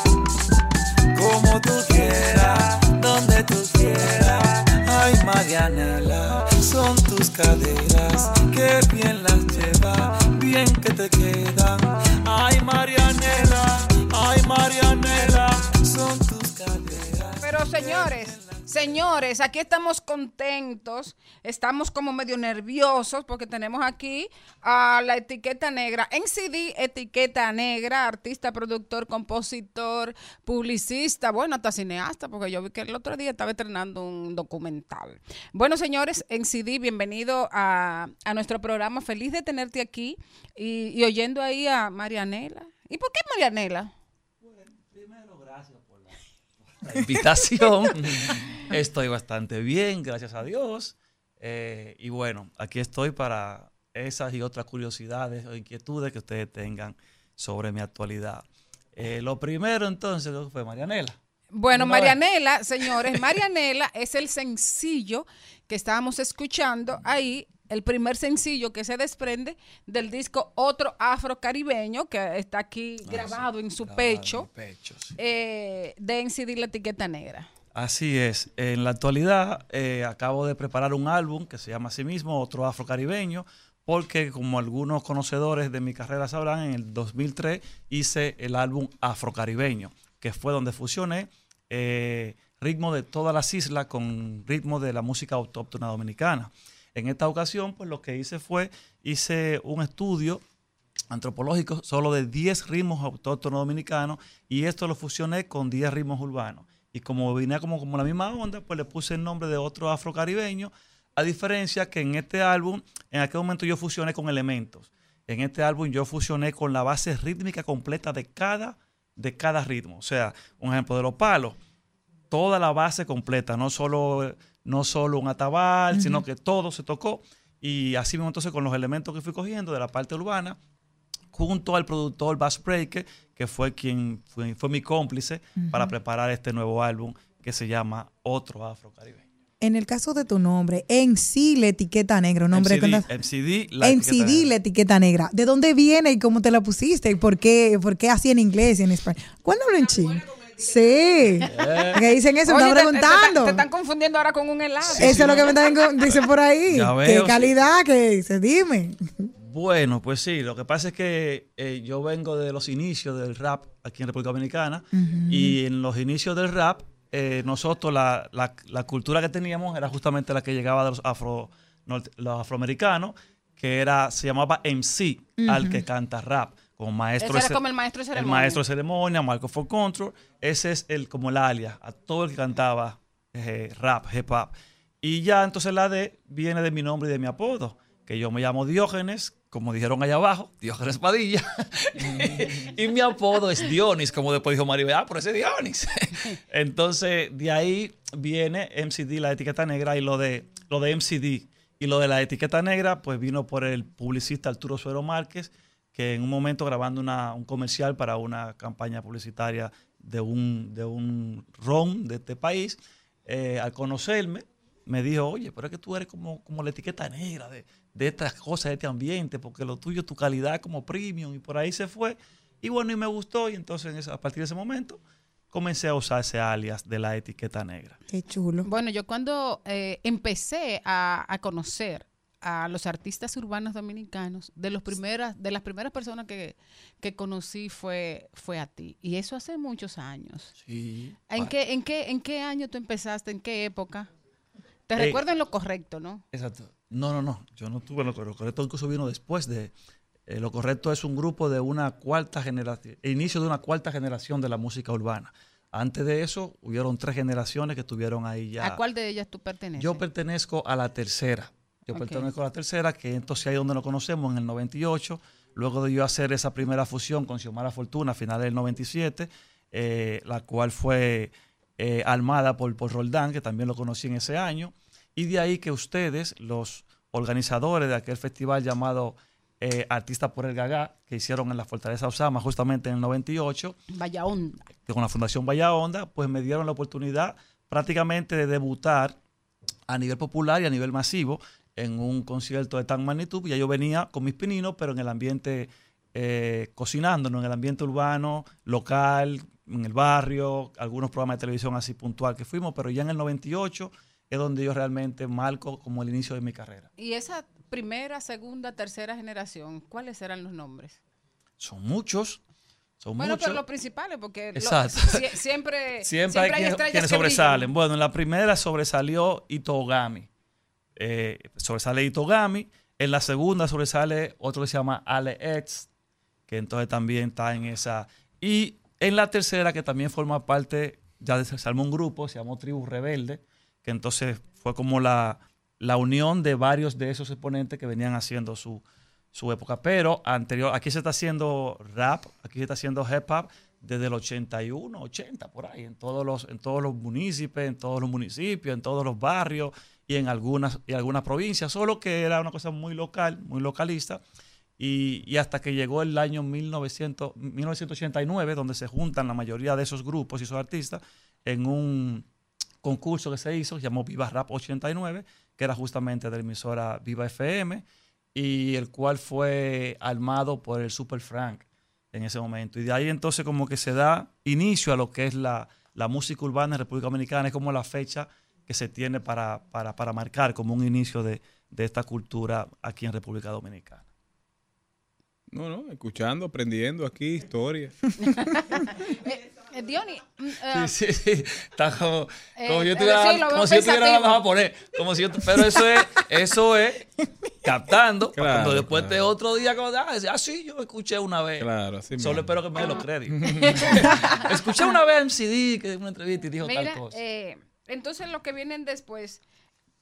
como tú quieras, donde tú quieras. Ay, Marianela, son tus caderas, que bien las lleva, bien que te quedan. Ay, Marianela, ay, Marianela, son tus caderas. Pero señores, señores, aquí estamos contentos, estamos como medio nerviosos porque tenemos aquí a la etiqueta negra, M C D, etiqueta negra, artista, productor, compositor, publicista, bueno, hasta cineasta, porque yo vi que el otro día estaba estrenando un documental. Bueno, señores, M C D, bienvenido a, a nuestro programa, feliz de tenerte aquí y, y oyendo ahí a Marianela. ¿Y por qué Marianela? Bueno, primero, gracias por la... la invitación. Estoy bastante bien, gracias a Dios. Eh, y bueno, aquí estoy para esas y otras curiosidades o inquietudes que ustedes tengan sobre mi actualidad. Eh, lo primero entonces fue Marianela. Bueno, Una Marianela, vez. señores, Marianela es el sencillo que estábamos escuchando ahí. El primer sencillo que se desprende del disco Otro Afro Caribeño, que está aquí ah, grabado sí, en su grabado pecho, en pecho sí. eh, de M C D, la etiqueta negra. Así es. En la actualidad eh, acabo de preparar un álbum que se llama así mismo Otro Afro Caribeño, porque como algunos conocedores de mi carrera sabrán, en el dos mil tres hice el álbum Afro Caribeño, que fue donde fusioné eh, ritmo de todas las islas con ritmo de la música autóctona dominicana. En esta ocasión, pues lo que hice fue, hice un estudio antropológico solo de diez ritmos autóctonos dominicanos y esto lo fusioné con diez ritmos urbanos. Y como vine como, como la misma onda, pues le puse el nombre de Otro Afro Caribeño, a diferencia que en este álbum, en aquel momento yo fusioné con elementos. En este álbum yo fusioné con la base rítmica completa de cada, de cada ritmo. O sea, un ejemplo de los palos, toda la base completa, no solo... no solo un atabal, uh-huh. sino que todo se tocó. Y así mismo entonces con los elementos que fui cogiendo de la parte urbana, junto al productor Bass Breaker, que fue quien fue, fue mi cómplice uh-huh. para preparar este nuevo álbum que se llama Otro Afro Caribeño. En el caso de tu nombre, en sí la etiqueta negra, un nombre M C D, M C D, la, M C D, etiqueta la etiqueta negra. ¿De dónde viene y cómo te la pusiste? ¿Y por qué, por qué así en inglés y en español? ¿Cuándo hablo en chino? Sí, yeah. que dicen eso, Oye, me están te, preguntando. Te, te están confundiendo ahora con un helado. Sí, eso sí, es lo que me están dicen por ahí. Qué calidad, que dice, dime. Bueno, pues sí, lo que pasa es que eh, yo vengo de los inicios del rap aquí en República Dominicana uh-huh. y en los inicios del rap, eh, nosotros la, la, la cultura que teníamos era justamente la que llegaba de los, afro, norte, los afroamericanos, que era, se llamaba M C, uh-huh. al que canta rap. Como maestro, ese era como el maestro de ceremonia. El maestro de ceremonia, Marco for Control. Ese es el, como el alias a todo el que cantaba eh, rap, hip hop. Y ya entonces la D viene de mi nombre y de mi apodo, que yo me llamo Diógenes, como dijeron allá abajo, Diógenes Padilla. y mi apodo es Dionis, como después dijo Maribel, ah, por ese Dionis. Entonces de ahí viene M C D, la etiqueta negra, y lo de, lo de M C D. Y lo de la etiqueta negra, pues vino por el publicista Arturo Suero Márquez, que en un momento grabando una, un comercial para una campaña publicitaria de un, de un ron de este país, eh, al conocerme, me dijo, oye, pero es que tú eres como, como la etiqueta negra de, de estas cosas, de este ambiente, porque lo tuyo, tu calidad como premium, y por ahí se fue. Y bueno, y me gustó, y entonces a partir de ese momento comencé a usar ese alias de la etiqueta negra. Qué chulo. Bueno, yo cuando eh, empecé a, a conocer a los artistas urbanos dominicanos, de los primeras, de las primeras personas que, que conocí fue, fue a ti. Y eso hace muchos años. Sí. ¿En, qué, en, qué, ¿En qué año tú empezaste? ¿En qué época? Te eh, recuerdo en Lo Correcto, ¿no? Exacto. No, no, no. Yo no tuve Lo Correcto. Lo Correcto incluso vino después de... Eh, Lo Correcto es un grupo de una cuarta generación, inicio de una cuarta generación de la música urbana. Antes de eso, hubieron tres generaciones que estuvieron ahí ya. ¿A cuál de ellas tú perteneces? Yo pertenezco a la tercera. Yo okay. pertenezco a la tercera, que entonces ahí es donde nos conocemos, en el noventa y ocho. Luego de yo hacer esa primera fusión con Xiomara Fortuna a finales del noventa y siete, eh, la cual fue eh, armada por, por Roldán, que también lo conocí en ese año. Y de ahí que ustedes, los organizadores de aquel festival llamado eh, Artistas por el Gagá, que hicieron en la Fortaleza Osama justamente en el noventa y ocho. Vaya Onda. Con la Fundación Vaya Onda, pues me dieron la oportunidad prácticamente de debutar a nivel popular y a nivel masivo en un concierto de tan magnitud. Ya yo venía con mis pininos, pero en el ambiente eh, cocinándonos, en el ambiente urbano, local, en el barrio, algunos programas de televisión así puntual que fuimos, pero ya en el noventa y ocho es donde yo realmente marco como el inicio de mi carrera. Y esa primera, segunda, tercera generación, ¿cuáles eran los nombres? Son muchos. Son bueno, muchos. Pero los principales, porque lo, si, siempre, siempre, siempre hay, hay estrellas que, que sobresalen. Brillan. Bueno, en la primera sobresalió Itogami. Eh, sobresale Itogami, en la segunda sobresale otro que se llama Ale X, que entonces también está en esa, y en la tercera, que también forma parte, ya de, se armó un grupo, se llamó Tribu Rebelde, que entonces fue como la, la unión de varios de esos exponentes que venían haciendo su, su época, pero anterior, aquí se está haciendo rap, aquí se está haciendo hip hop desde el ochenta y uno, ochenta, por ahí, en todos los, en todos los municipios, en todos los municipios, en todos los barrios, y en algunas, y algunas provincias, solo que era una cosa muy local, muy localista, y, y hasta que llegó el año mil novecientos ochenta y nueve, donde se juntan la mayoría de esos grupos y esos artistas en un concurso que se hizo, que se llamó Viva Rap ochenta y nueve, que era justamente de la emisora Viva F M, y el cual fue armado por el Super Frank en ese momento. Y de ahí entonces como que se da inicio a lo que es la, la música urbana en República Dominicana, es como la fecha que se tiene para, para, para marcar como un inicio de, de esta cultura aquí en República Dominicana. No, no, escuchando, aprendiendo aquí, historia. eh, eh, Dionis. Uh, sí, sí, sí. Está como, como, eh, yo tuviera, sí, como si yo tuviera la más a poner. Como si yo, pero eso es, eso es captando. Claro, cuando después claro. de otro día, como, ah, ah, sí, yo escuché una vez. Claro, sí, solo mismo. Espero que me dé los créditos. Escuché una vez M C D, que dio una entrevista y dijo Mira, tal cosa. Eh, Entonces, los que vienen después,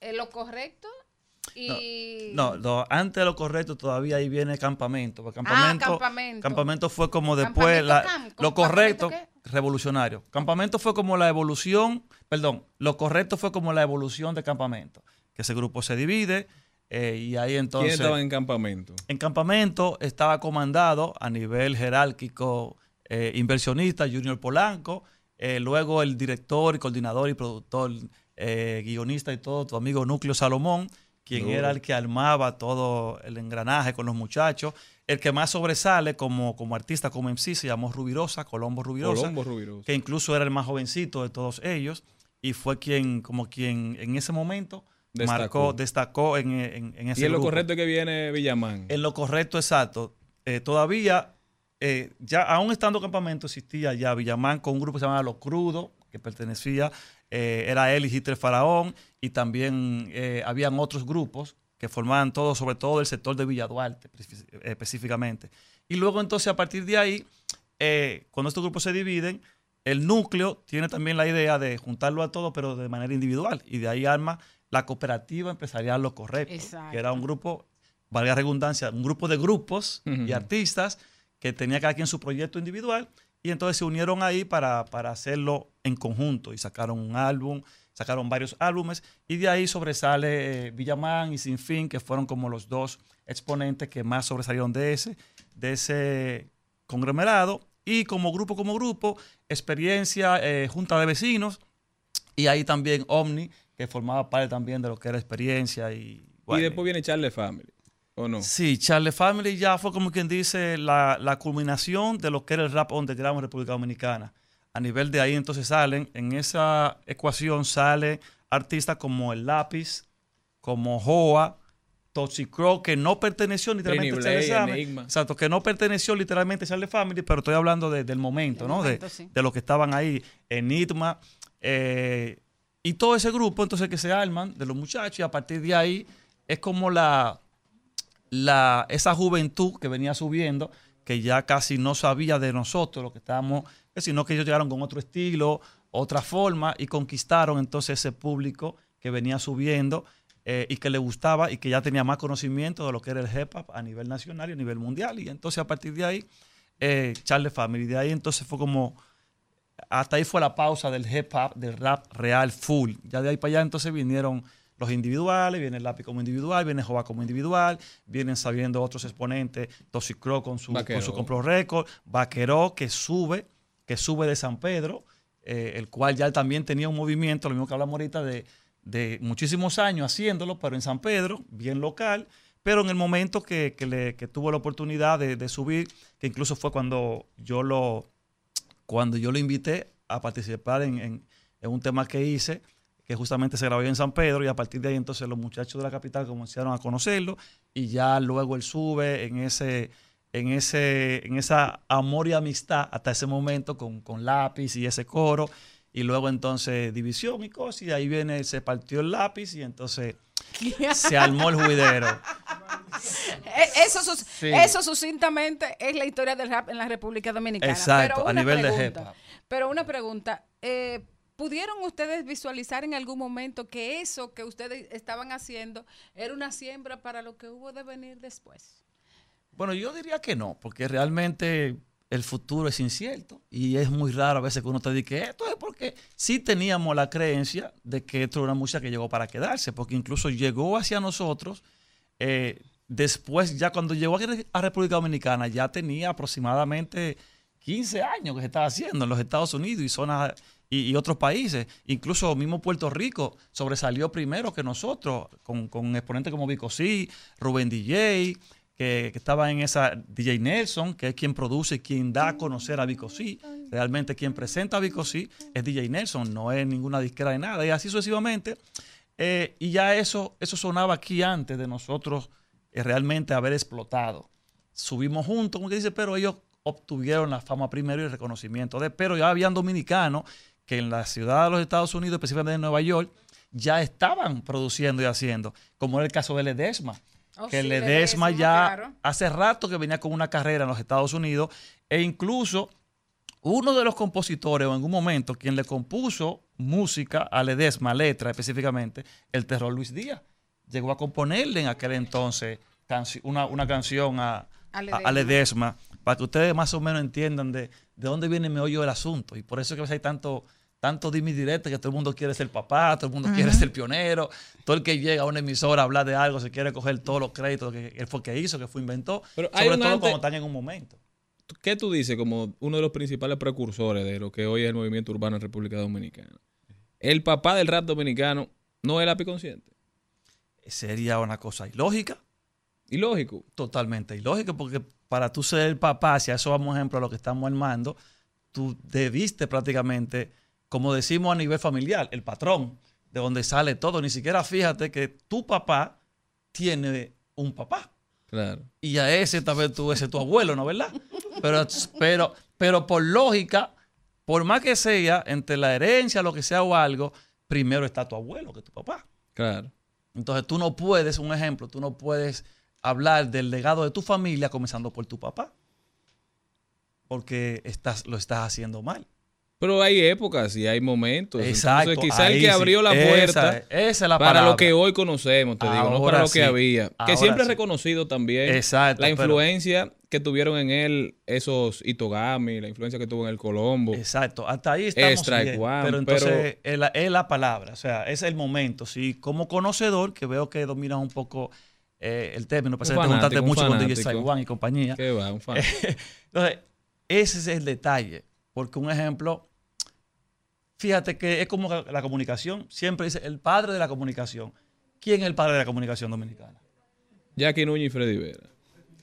eh, Lo Correcto y... No, no, no, antes de Lo Correcto todavía ahí viene Campamento. Porque campamento, ah, Campamento. Campamento fue como después... La, cam, lo Correcto, ¿qué? Revolucionario. Campamento fue como la evolución... Perdón, Lo Correcto fue como la evolución de Campamento. Que ese grupo se divide eh, y ahí entonces... ¿Quién estaba en Campamento? En Campamento estaba comandado a nivel jerárquico eh, inversionista, Junior Polanco... Eh, luego el director, y coordinador y productor, eh, guionista y todo, tu amigo Núcleo Salomón, quien Duro. Era el que armaba todo el engranaje con los muchachos. El que más sobresale como, como artista, como M C, se llamó Rubirosa, Colombo Rubirosa, Colombo Rubirosa, que incluso era el más jovencito de todos ellos y fue quien, como quien en ese momento... Destacó. Marcó, destacó en, en, en ese ¿Y en grupo. Lo Correcto que viene Villamán? En Lo Correcto, exacto. Eh, todavía... Eh, ya aún estando Campamento existía ya Villamán con un grupo que se llamaba Lo Crudo, que pertenecía, eh, era él y Hitler Faraón, y también eh, habían otros grupos que formaban todo, sobre todo el sector de Villa Duarte específicamente. Y luego entonces a partir de ahí, eh, cuando estos grupos se dividen, el núcleo tiene también la idea de juntarlo a todos, pero de manera individual, y de ahí arma la cooperativa empresarial Lo Correcto, Exacto. que era un grupo, valga la redundancia, un grupo de grupos uh-huh. y artistas que tenía cada quien su proyecto individual, y entonces se unieron ahí para, para hacerlo en conjunto, y sacaron un álbum, sacaron varios álbumes, y de ahí sobresale eh, Villamán y Sinfín, que fueron como los dos exponentes que más sobresalieron de ese, de ese conglomerado, y como grupo, como grupo, Experiencia, eh, Junta de Vecinos, y ahí también Omni, que formaba parte también de lo que era Experiencia. Y, bueno, y después viene Charlie Family. ¿O no? Sí, Charlie Family ya fue como quien dice la, la culminación de lo que era el rap underground en República Dominicana. A nivel de ahí entonces salen, en esa ecuación salen artistas como el Lápiz, como Joa, Toxic Crow, que no perteneció literalmente Blade, a Charlie Family. Exacto, que no perteneció literalmente a Charlie Family, pero estoy hablando de, del momento, el ¿no? Momento, de, sí. de los que estaban ahí, Enigma, eh, y todo ese grupo entonces que se arman de los muchachos, y a partir de ahí es como la... La, esa juventud que venía subiendo, que ya casi no sabía de nosotros, lo que estábamos, sino que ellos llegaron con otro estilo, otra forma y conquistaron entonces ese público que venía subiendo eh, y que le gustaba y que ya tenía más conocimiento de lo que era el hip hop a nivel nacional y a nivel mundial. Y entonces a partir de ahí, eh, Charlie Family, de ahí entonces fue como, hasta ahí fue la pausa del hip hop, del rap real full. Ya de ahí para allá entonces vinieron los individuales, viene Lápiz como individual, viene Jova como individual, vienen saliendo otros exponentes, Toxic Crow con su, con su compro récord, Vakeró que sube, que sube de San Pedro, eh, el cual ya también tenía un movimiento, lo mismo que hablamos ahorita, de, de muchísimos años haciéndolo, pero en San Pedro, bien local, pero en el momento que, que, le, que tuvo la oportunidad de, de subir, que incluso fue cuando yo lo, cuando yo lo invité a participar en, en, en un tema que hice, que justamente se grabó en San Pedro, y a partir de ahí entonces los muchachos de la capital comenzaron a conocerlo, y ya luego él sube en ese, en ese, en esa amor y amistad hasta ese momento con, con Lápiz y ese coro, y luego entonces división y cosas, y ahí viene, se partió el Lápiz y entonces se armó el juidero. Eso, sí. eso sucintamente es la historia del rap en la República Dominicana. Exacto, pero a nivel pregunta, de hip hop. Pero una pregunta, eh, ¿pudieron ustedes visualizar en algún momento que eso que ustedes estaban haciendo era una siembra para lo que hubo de venir después? Bueno, yo diría que no, porque realmente el futuro es incierto y es muy raro a veces que uno te diga que esto es, porque sí teníamos la creencia de que esto era una música que llegó para quedarse, porque incluso llegó hacia nosotros. Eh, después, ya cuando llegó a República Dominicana, ya tenía aproximadamente quince años que se estaba haciendo en los Estados Unidos y zonas... Y, y otros países, incluso mismo Puerto Rico sobresalió primero que nosotros, con, con exponentes como Vico C, Rubén D J, que, que estaba en esa, D J Nelson, que es quien produce y quien da a conocer a Vico C. Realmente quien presenta a Vico C es D J Nelson, no es ninguna disquera de nada, y así sucesivamente. Eh, y ya eso, eso sonaba aquí antes de nosotros eh, realmente haber explotado. Subimos juntos, como que dice, pero ellos obtuvieron la fama primero y el reconocimiento de, pero ya habían dominicanos que en la ciudad de los Estados Unidos, específicamente en Nueva York, ya estaban produciendo y haciendo, como era el caso de Ledesma, oh, que sí, Ledesma, Ledesma ya claro. hace rato que venía con una carrera en los Estados Unidos, e incluso uno de los compositores, o en un momento, quien le compuso música a Ledesma, letra específicamente, el terror Luis Díaz, llegó a componerle en aquel entonces canci una, una canción a, a, Ledesma. a Ledesma, para que ustedes más o menos entiendan de, de dónde viene el meollo del asunto, y por eso es que a veces hay tanto... Tanto dime directo que todo el mundo quiere ser papá, todo el mundo uh-huh. quiere ser pionero, todo el que llega a una emisora a hablar de algo se quiere coger todos los créditos que él fue que hizo, que fue inventó, pero sobre todo ante... cuando están en un momento. ¿Qué tú dices como uno de los principales precursores de lo que hoy es el movimiento urbano en República Dominicana? El papá del rap dominicano no es el apiconsciente. Sería una cosa ilógica. ¿Ilógico? Totalmente ilógico, porque para tú ser el papá, si a eso vamos ejemplo a lo que estamos armando, tú debiste prácticamente... Como decimos a nivel familiar, el patrón, de donde sale todo. Ni siquiera fíjate que tu papá tiene un papá. Claro. Y a ese tal vez tú, ese es tu abuelo, ¿no? ¿Verdad? Pero, pero, pero por lógica, por más que sea, entre la herencia, lo que sea o algo, primero está tu abuelo que tu papá. Claro. Entonces tú no puedes, un ejemplo, tú no puedes hablar del legado de tu familia comenzando por tu papá. Porque estás, lo estás haciendo mal. Pero hay épocas y hay momentos. Exacto. Entonces, quizá el que abrió sí. la puerta esa, esa es la para lo que hoy conocemos, te ahora digo, no para sí. lo que había. Ahora que siempre sí. es reconocido también Exacto, la influencia pero, que tuvieron en él esos Itogami, la influencia que tuvo en el Colombo. Exacto. Hasta ahí estamos bien, one, pero entonces pero, es, la, es la palabra. O sea, es el momento. Sí, como conocedor, que veo que domina un poco... Eh, el término, para preguntarte mucho con D J Saiwan y compañía. Qué va, un fan. Entonces, ese es el detalle. Porque un ejemplo... Fíjate que es como la comunicación. Siempre dice el padre de la comunicación. ¿Quién es el padre de la comunicación dominicana? Jackie Núñez y Freddy Vera.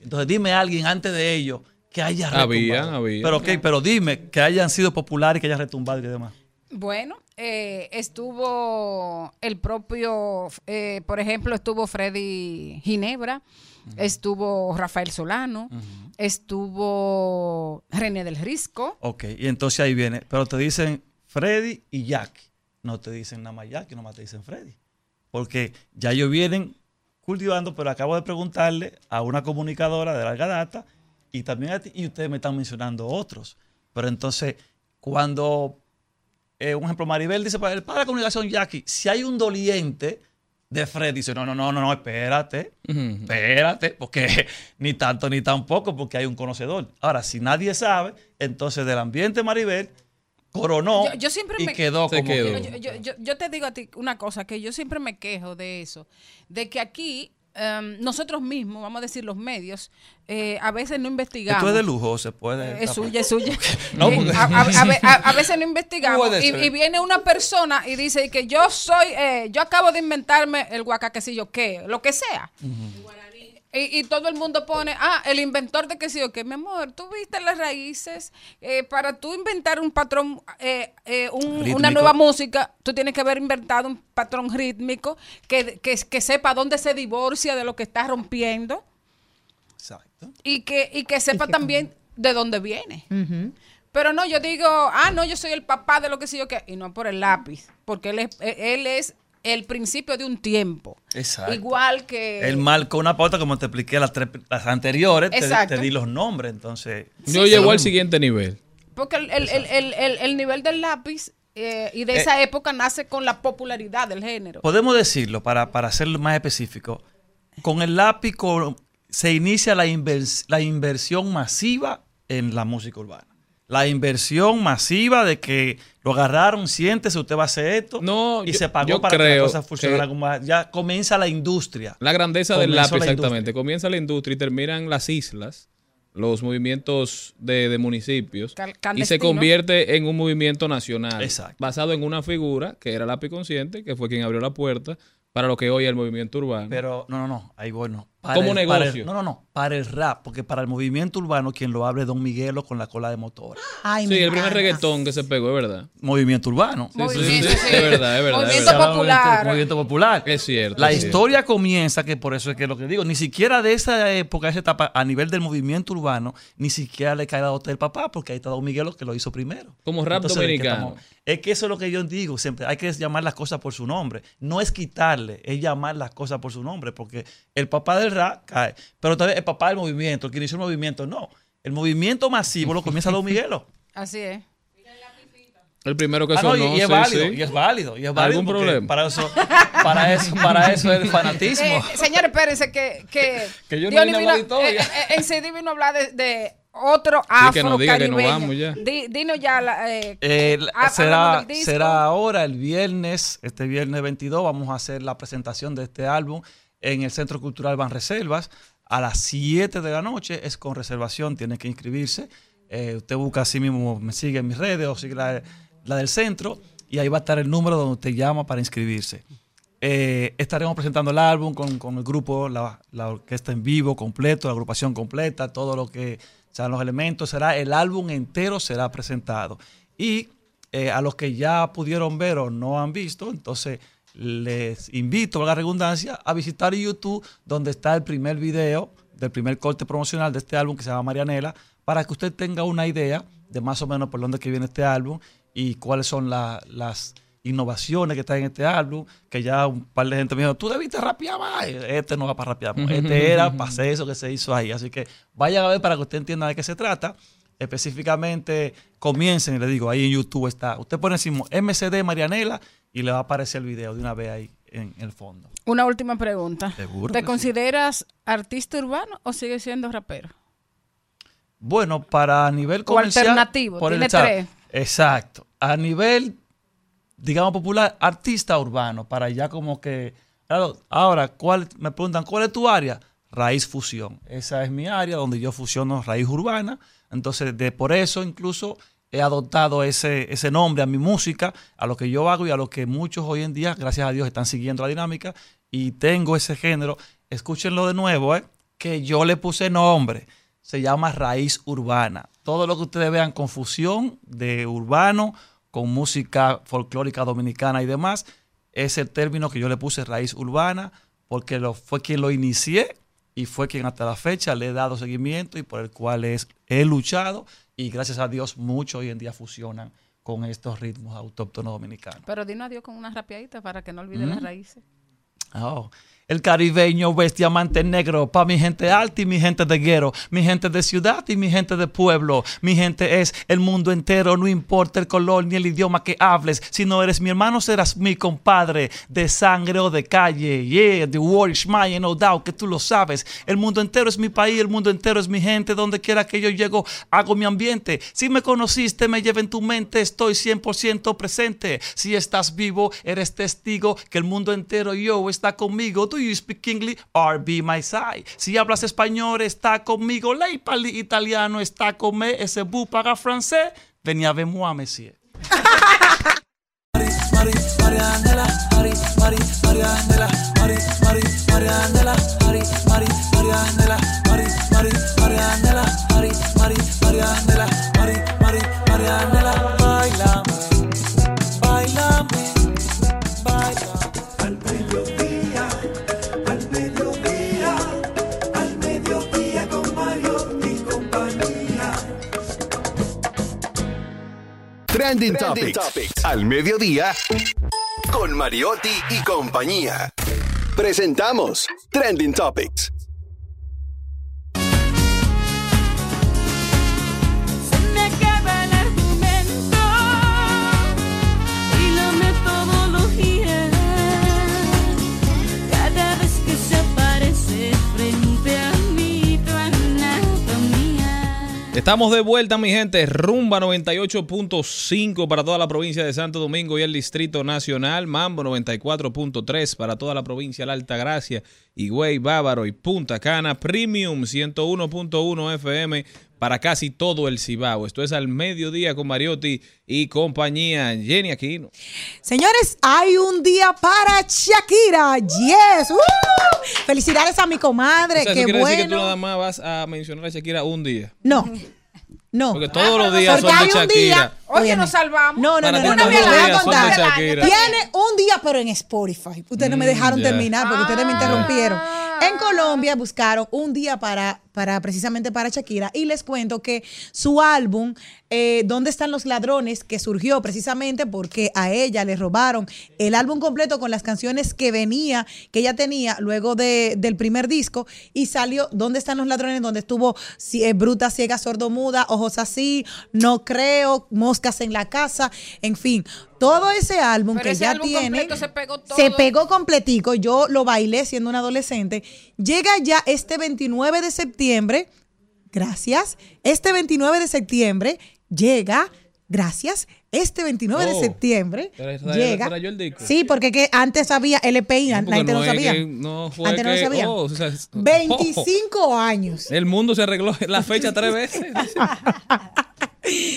Entonces dime a alguien antes de ellos que haya retumbado. Había, había. Pero, okay, pero dime que hayan sido populares y que hayan retumbado y demás. Bueno, eh, estuvo el propio, eh, por ejemplo, estuvo Freddy Ginebra, uh-huh. estuvo Rafael Solano, uh-huh. estuvo René del Risco. Ok, y entonces ahí viene. Pero te dicen... Freddy y Jackie. No te dicen nada más Jackie, nomás te dicen Freddy. Porque ya ellos vienen cultivando, pero acabo de preguntarle a una comunicadora de larga data y también a ti, y ustedes me están mencionando otros. Pero entonces, Cuando, eh, un ejemplo, Maribel dice, para la comunicación, Jackie, si hay un doliente de Fred, dice, no, no, no, no, no espérate, uh-huh. espérate, porque ni tanto ni tampoco, porque hay un conocedor. Ahora, si nadie sabe, entonces del ambiente Maribel coronó yo, yo siempre y me, quedó como quedó. Yo, yo, yo, yo te digo a ti una cosa, que yo siempre me quejo de eso, de que aquí... Um, nosotros mismos, vamos a decir los medios, eh, a veces no investigamos. Esto es de lujo, se puede. Eh, es suya, es suya. no, eh, a, a, a, a veces no investigamos y, y viene una persona y dice que yo soy, eh, yo acabo de inventarme el guacá, que sé yo qué, lo que sea. Uh-huh. Y, y todo el mundo pone, ah, el inventor de que sí o qué. Mi amor, tú viste las raíces. Eh, para tú inventar un patrón, eh, eh, un, una nueva música, tú tienes que haber inventado un patrón rítmico que, que, que sepa dónde se divorcia de lo que estás rompiendo. Exacto. Y que, y que sepa y que también con... de dónde viene. Uh-huh. Pero no, yo digo, ah, no, yo soy el papá de lo que sí o qué. Y no por el lápiz, porque él es... Él es el principio de un tiempo. Exacto. Igual que... Él marcó una pauta, como te expliqué las, tres, las anteriores, te, te di los nombres, entonces... Yo sí, llegó al siguiente nivel. Porque el, el, el, el, el, el nivel del lápiz eh, y de esa eh, época nace con la popularidad del género. Podemos decirlo, para, para hacerlo más específico, con el lápiz con, se inicia la, invers, la inversión masiva en la música urbana. La inversión masiva de que lo agarraron, siéntese, usted va a hacer esto. No, y yo, se pagó para que las cosas funcionaran como más. Ya comienza la industria. La grandeza comenzó del lápiz, exactamente. Industria. Comienza la industria y terminan las islas, los movimientos de, de municipios. Cal- y se convierte en un movimiento nacional. Exacto. Basado en una figura que era Lápiz Consciente, que fue quien abrió la puerta para lo que hoy es el movimiento urbano. Pero no, no, no. Ahí bueno. Como el, negocio. El, no, no, no. Para el rap, porque para el movimiento urbano quien lo abre es Don Miguelo con la cola de motor. Ay, sí, el primer reggaetón que se pegó, es verdad. Movimiento urbano. Sí, sí, sí, sí. Sí. Es verdad, es verdad. Movimiento es verdad. popular. Movimiento popular. Es cierto. La es historia cierto. comienza, que por eso es que lo que digo, ni siquiera de esa época, esa etapa, a nivel del movimiento urbano, ni siquiera le cae la gota del papá, porque ahí está Don Miguelo que lo hizo primero. Como rap Entonces, dominicano. Es que, es que eso es lo que yo digo siempre, hay que llamar las cosas por su nombre. No es quitarle, es llamar las cosas por su nombre, porque el papá del cae. Pero tal vez el papá del movimiento, el que inició el movimiento, no. El movimiento masivo lo comienza Don Miguelo. Así es. El primero que ah, sonó, no, y, y, es sí, válido, sí. y es válido, y es válido. ¿Algún problema? Para eso, para eso, para eso es el fanatismo. Eh, señores, espérense que, que, que yo no vine vino, a hablar de eh, eh, M C D vino a hablar de, de otro afro sí, que nos diga caribeño. Que nos vamos ya. Di, dinos ya. La, eh, eh, a, será, será ahora el viernes, este viernes veintidós, vamos a hacer la presentación de este álbum en el Centro Cultural Banreservas a las siete de la noche. Es con reservación, tienen que inscribirse. Eh, usted busca así mismo, me sigue en mis redes o sigue la, la del centro y ahí va a estar el número donde usted llama para inscribirse. Eh, estaremos presentando el álbum con, con el grupo, la, la orquesta en vivo completo, la agrupación completa, todo lo que sean los elementos. Será el álbum entero será presentado. Y eh, a los que ya pudieron ver o no han visto, entonces... les invito, a la redundancia, a visitar YouTube, donde está el primer video del primer corte promocional de este álbum que se llama Marianela, para que usted tenga una idea de más o menos por dónde que viene este álbum y cuáles son la, las innovaciones que están en este álbum, que ya un par de gente me dijo, tú debiste rapear más, este no va para rapear más, este era para hacer eso que se hizo ahí, así que vayan a ver para que usted entienda de qué se trata. Específicamente comiencen, le digo, ahí en YouTube está, usted pone encima M C D Marianela y le va a aparecer el video de una vez ahí en el fondo. Una última pregunta. ¿Seguro? ¿Te consideras sí. artista urbano o sigues siendo rapero? Bueno, para nivel comercial. O alternativo, por tiene el tres. Exacto. A nivel, digamos popular, artista urbano, para ya como que... Claro, ahora, ¿cuál, me preguntan, ¿cuál es tu área? Raíz fusión. Esa es mi área donde yo fusiono raíz urbana. Entonces, de por eso incluso he adoptado ese, ese nombre a mi música, a lo que yo hago y a lo que muchos hoy en día, gracias a Dios, están siguiendo la dinámica y tengo ese género. Escúchenlo de nuevo, ¿eh? Que yo le puse nombre. Se llama Raíz Urbana. Todo lo que ustedes vean con fusión de urbano, con música folclórica dominicana y demás, es el término que yo le puse Raíz Urbana porque lo, fue quien lo inicié. Y fue quien hasta la fecha le he dado seguimiento y por el cual es, he luchado. Y gracias a Dios, muchos hoy en día fusionan con estos ritmos autóctonos dominicanos. Pero dinos adiós con unas rapiaditas para que no olviden mm. las raíces. Oh. El caribeño bestia negro, pa' mi gente alta y mi gente de guero, mi gente de ciudad y mi gente de pueblo. Mi gente es el mundo entero, no importa el color ni el idioma que hables. Si no eres mi hermano, serás mi compadre, de sangre o de calle. Yeah, the world is mine, no doubt, que tú lo sabes. El mundo entero es mi país, el mundo entero es mi gente. Donde quiera que yo llego, hago mi ambiente. Si me conociste, me llevo en tu mente, estoy cien por ciento presente. Si estás vivo, eres testigo que el mundo entero yo está conmigo. You speak English or be my side. Si hablas español, está conmigo. Ley pali italiano, está con me. Ese bu para francés. Venía a ver moi, monsieur. Trending Topics. Topics al mediodía con Mariotti y compañía. Presentamos Trending Topics. Estamos de vuelta, mi gente. Rumba noventa y ocho punto cinco para toda la provincia de Santo Domingo y el Distrito Nacional. Mambo noventa y cuatro punto tres para toda la provincia de la Altagracia, Higüey, Bávaro y Punta Cana. Premium ciento uno punto uno F M para casi todo el Cibao. Esto es Al Mediodía con Mariotti y compañía. Jenny Aquino. Señores, hay un día para Shakira. Yes. ¡Uh! Felicidades a mi comadre. O sea, qué bueno. ¿Quiere decir que tú nada más vas a mencionar a Shakira un día? No. No. Porque todos los días porque son de Shakira. Día, oye, nos salvamos. No, no, no, no, no, no, me la voy a contar. Tiene un día, pero en Spotify. Ustedes mm, no me dejaron yeah. terminar porque ah, ustedes me interrumpieron. Yeah. En Colombia buscaron un día para, para precisamente para Shakira. Y les cuento que su álbum, eh, ¿Dónde están los ladrones?, que surgió precisamente porque a ella le robaron el álbum completo con las canciones que venía, que ella tenía luego de, del primer disco, y salió ¿Dónde están los ladrones?, donde estuvo eh, Bruta, Ciega, Sordomuda, Ojo Así, No Creo, Moscas en la Casa, en fin, todo ese álbum. Pero que ese ya álbum tiene se pegó, todo. se pegó completico, yo lo bailé siendo una adolescente. Llega ya este veintinueve de septiembre, gracias, este veintinueve de septiembre llega, gracias, este veintinueve oh, de septiembre trae, llega. Trae el disco. Sí, porque que antes había L P I, no, antes no, no sabía. Que, no fue antes que, no sabía. Oh, o sea, veinticinco años. El mundo se arregló la fecha tres veces.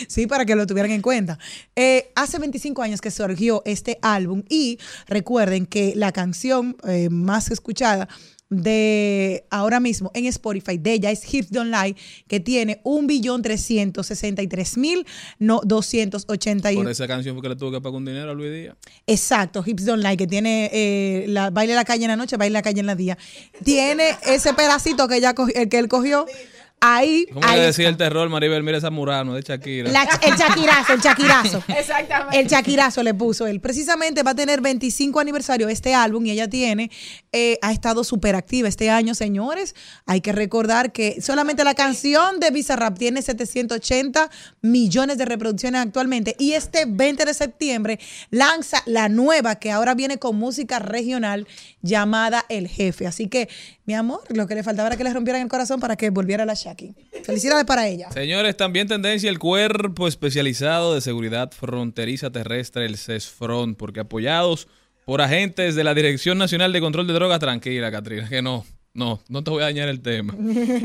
Sí, para que lo tuvieran en cuenta. Eh, hace veinticinco años que surgió este álbum y recuerden que la canción eh, más escuchada de ahora mismo en Spotify de ella es Hips Don't Lie, que tiene un millón trescientos sesenta y tres mil doscientos ochenta y uno. Por esa canción porque le tuvo que pagar un dinero a Luis Díaz. Exacto, Hips Don't Lie, que tiene eh, la, baile la calle en la noche, baile la calle en la día. Tiene ese pedacito que, ella cogió, el que él cogió. Ahí, ¿cómo ahí le decía está el terror, Maribel? Mira esa Murano de Shakira. La, el Shakirazo, el Shakirazo. Exactamente. El Shakirazo le puso él. Precisamente va a tener veinticinco aniversario este álbum y ella tiene, eh, ha estado súper activa este año, señores. Hay que recordar que solamente la canción de Bizarrap tiene setecientos ochenta millones de reproducciones actualmente y este veinte de septiembre lanza la nueva que ahora viene con música regional llamada El Jefe. Así que, mi amor, lo que le faltaba era que le rompieran el corazón para que volviera a la Shaki. Felicidades para ella. Señores, también tendencia el Cuerpo Especializado de Seguridad Fronteriza Terrestre, el CESFRON, porque apoyados por agentes de la Dirección Nacional de Control de Drogas, tranquila, Katrina, que no, no, no te voy a dañar el tema.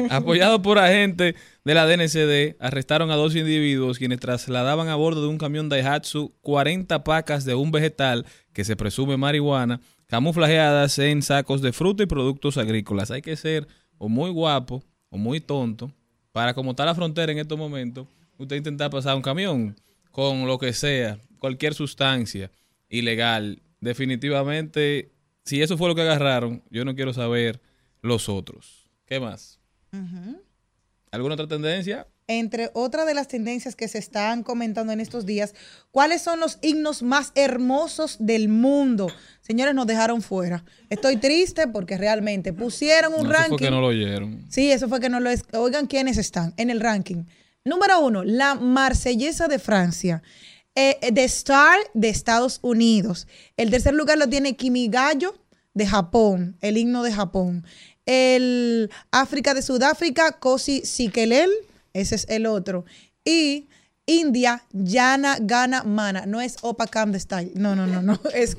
Apoyados por agentes de la D N C D, arrestaron a dos individuos quienes trasladaban a bordo de un camión Daihatsu cuarenta pacas de un vegetal que se presume marihuana, camuflajeadas en sacos de fruta y productos agrícolas. Hay que ser o muy guapo o muy tonto para, como está la frontera en estos momentos, usted intentar pasar un camión con lo que sea, cualquier sustancia ilegal. Definitivamente, si eso fue lo que agarraron, yo no quiero saber los otros. ¿Qué más? Uh-huh. ¿Alguna otra tendencia? Entre otra de las tendencias que se están comentando en estos días, ¿cuáles son los himnos más hermosos del mundo? Señores, nos dejaron fuera. Estoy triste porque realmente pusieron un no, ranking. Eso fue que no lo oyeron. Sí, eso fue que no lo... Es... Oigan, ¿quiénes están en el ranking? Número uno, la Marsellesa de Francia. Eh, The Star de Estados Unidos. El tercer lugar lo tiene Kimigayo de Japón, el himno de Japón. El África de Sudáfrica, Kosi Sikelel, ese es el otro. Y India, Yana Gana Mana. No es Opa Kam Style. No, no, no, no. Es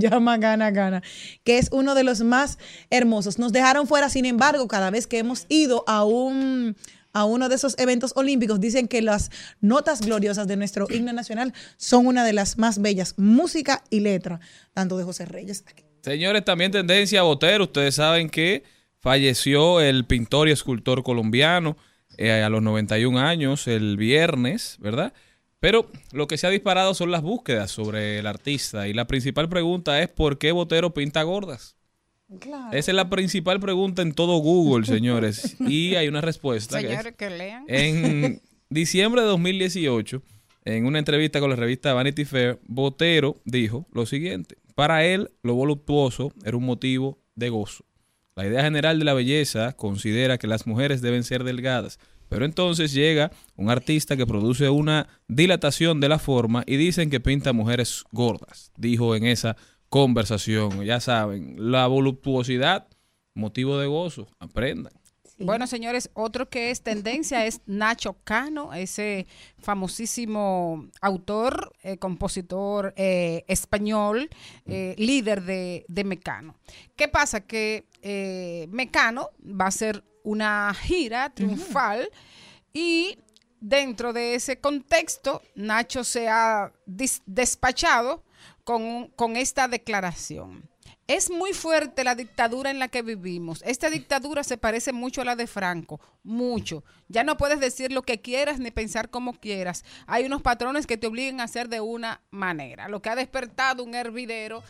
Yama Gana Gana, que es uno de los más hermosos. Nos dejaron fuera, sin embargo, cada vez que hemos ido a un... a uno de esos eventos olímpicos, dicen que las notas gloriosas de nuestro himno nacional son una de las más bellas, música y letra, tanto de José Reyes. Aquí. Señores, también tendencia a Botero. Ustedes saben que falleció el pintor y escultor colombiano eh, a los noventa y un años el viernes, ¿verdad? Pero lo que se ha disparado son las búsquedas sobre el artista y la principal pregunta es ¿por qué Botero pinta gordas? Claro. Esa es la principal pregunta en todo Google, señores. Y hay una respuesta. Señores, que, es, que lean. En diciembre de dos mil dieciocho, en una entrevista con la revista Vanity Fair, Botero dijo lo siguiente. Para él, lo voluptuoso era un motivo de gozo. La idea general de la belleza considera que las mujeres deben ser delgadas. Pero entonces llega un artista que produce una dilatación de la forma y dicen que pinta mujeres gordas. Dijo en esa conversación, ya saben, la voluptuosidad, motivo de gozo, aprendan. Sí. Bueno, señores, otro que es tendencia es Nacho Cano, ese famosísimo autor, eh, compositor eh, español, eh, líder de, de Mecano. ¿Qué pasa? Que eh, Mecano va a hacer una gira triunfal uh-huh. y dentro de ese contexto Nacho se ha despachado Con, con esta declaración. Es muy fuerte la dictadura en la que vivimos. Esta dictadura se parece mucho a la de Franco, mucho. Ya no puedes decir lo que quieras ni pensar como quieras. Hay unos patrones que te obligan a hacer de una manera, lo que ha despertado un hervidero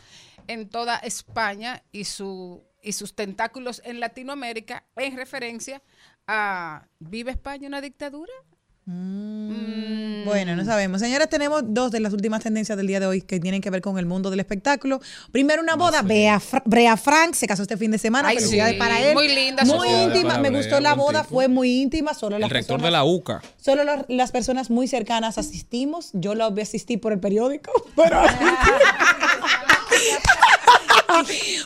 en toda España y, su, y sus tentáculos en Latinoamérica en referencia a ¿vive España una dictadura? Mm. Bueno, no sabemos. Señores, tenemos dos de las últimas tendencias del día de hoy que tienen que ver con el mundo del espectáculo. Primero, una boda. No sé. Bea, Fra Brea Frank se casó este fin de semana. Ay, felicidades sí. para él. Muy linda. Muy íntima. Me Brea, gustó la boda. Tipo. Fue muy íntima. Solo el las rector personas, de la U C A. Solo las, las personas muy cercanas asistimos. Yo la asistí por el periódico. Pero...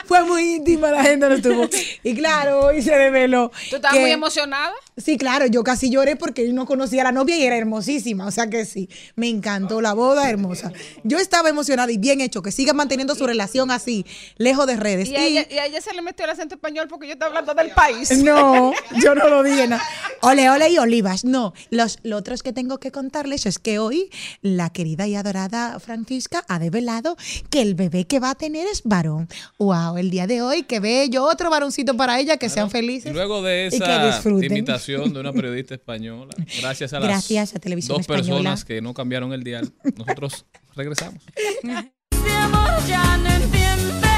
fue muy íntima, la gente no estuvo. Y claro, hoy se reveló. ¿Tú estabas que, muy emocionada? Sí, claro, yo casi lloré porque no conocía a la novia y era hermosísima, o sea que sí, me encantó la boda, hermosa. Yo estaba emocionada y bien hecho, que siga manteniendo su relación así, lejos de redes. Y, y, a, ella, y a ella se le metió el acento español porque yo estaba hablando del país. No, yo no lo dije nada. Ole, ole y olivas, no. Los, lo otro que tengo que contarles es que hoy la querida y adorada Francisca ha develado que el bebé que va a tener es varón. Wow, el día de hoy, qué bello, otro varoncito para ella, que claro. sean felices. Y luego de esa imitación de una periodista española, gracias a las gracias a televisión dos española. Personas que no cambiaron el dial, nosotros regresamos. Este amor ya no entiende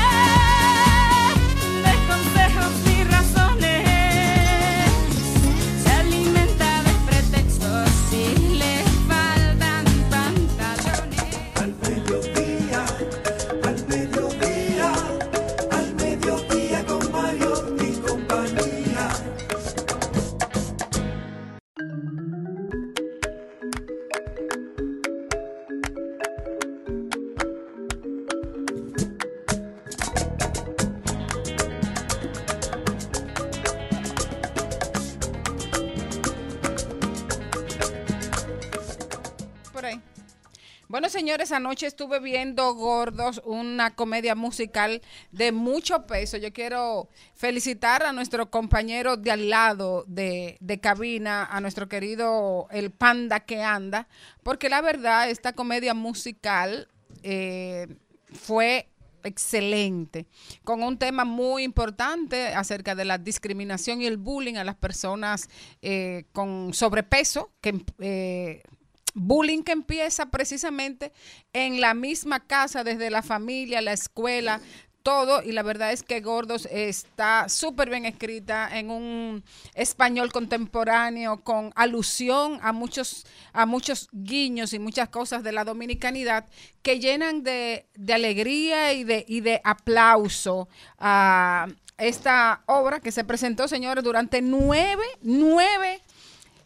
de consejos ni razones, se alimenta de pretextos y le faltan pantalones. Al mediodía, al mediodía. Bueno, señores, anoche estuve viendo Gordos, una comedia musical de mucho peso. Yo quiero felicitar a nuestro compañero de al lado de, de cabina, a nuestro querido El Panda que Anda, porque la verdad, esta comedia musical eh, fue excelente, con un tema muy importante acerca de la discriminación y el bullying a las personas eh, con sobrepeso, que... Eh, bullying que empieza precisamente en la misma casa, desde la familia, la escuela, todo, y la verdad es que Gordos está súper bien escrita en un español contemporáneo con alusión a muchos, a muchos guiños y muchas cosas de la dominicanidad que llenan de, de alegría y de, y de aplauso a esta obra que se presentó, señores, durante nueve, nueve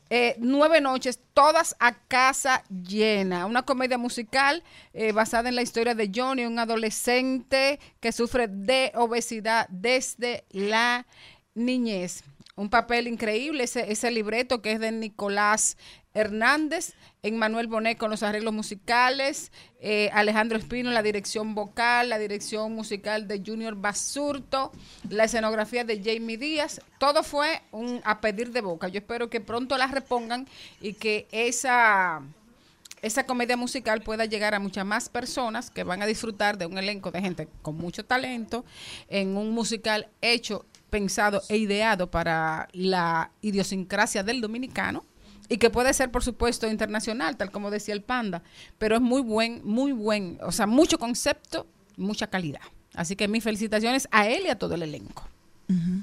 Eh, nueve noches, todas a casa llena. Una comedia musical eh, basada en la historia de Johnny, un adolescente que sufre de obesidad desde la niñez. Un papel increíble, ese, ese libreto que es de Nicolás Hernández, Emmanuel Bonet con los arreglos musicales, eh, Alejandro Espino en la dirección vocal, la dirección musical de Junior Basurto, la escenografía de Jamie Díaz. Todo fue un a pedir de boca. Yo espero que pronto las repongan y que esa, esa comedia musical pueda llegar a muchas más personas que van a disfrutar de un elenco de gente con mucho talento en un musical hecho, pensado e ideado para la idiosincrasia del dominicano. Y que puede ser, por supuesto, internacional, tal como decía el Panda, pero es muy buen, muy buen, o sea, mucho concepto, mucha calidad. Así que mis felicitaciones a él y a todo el elenco. Uh-huh.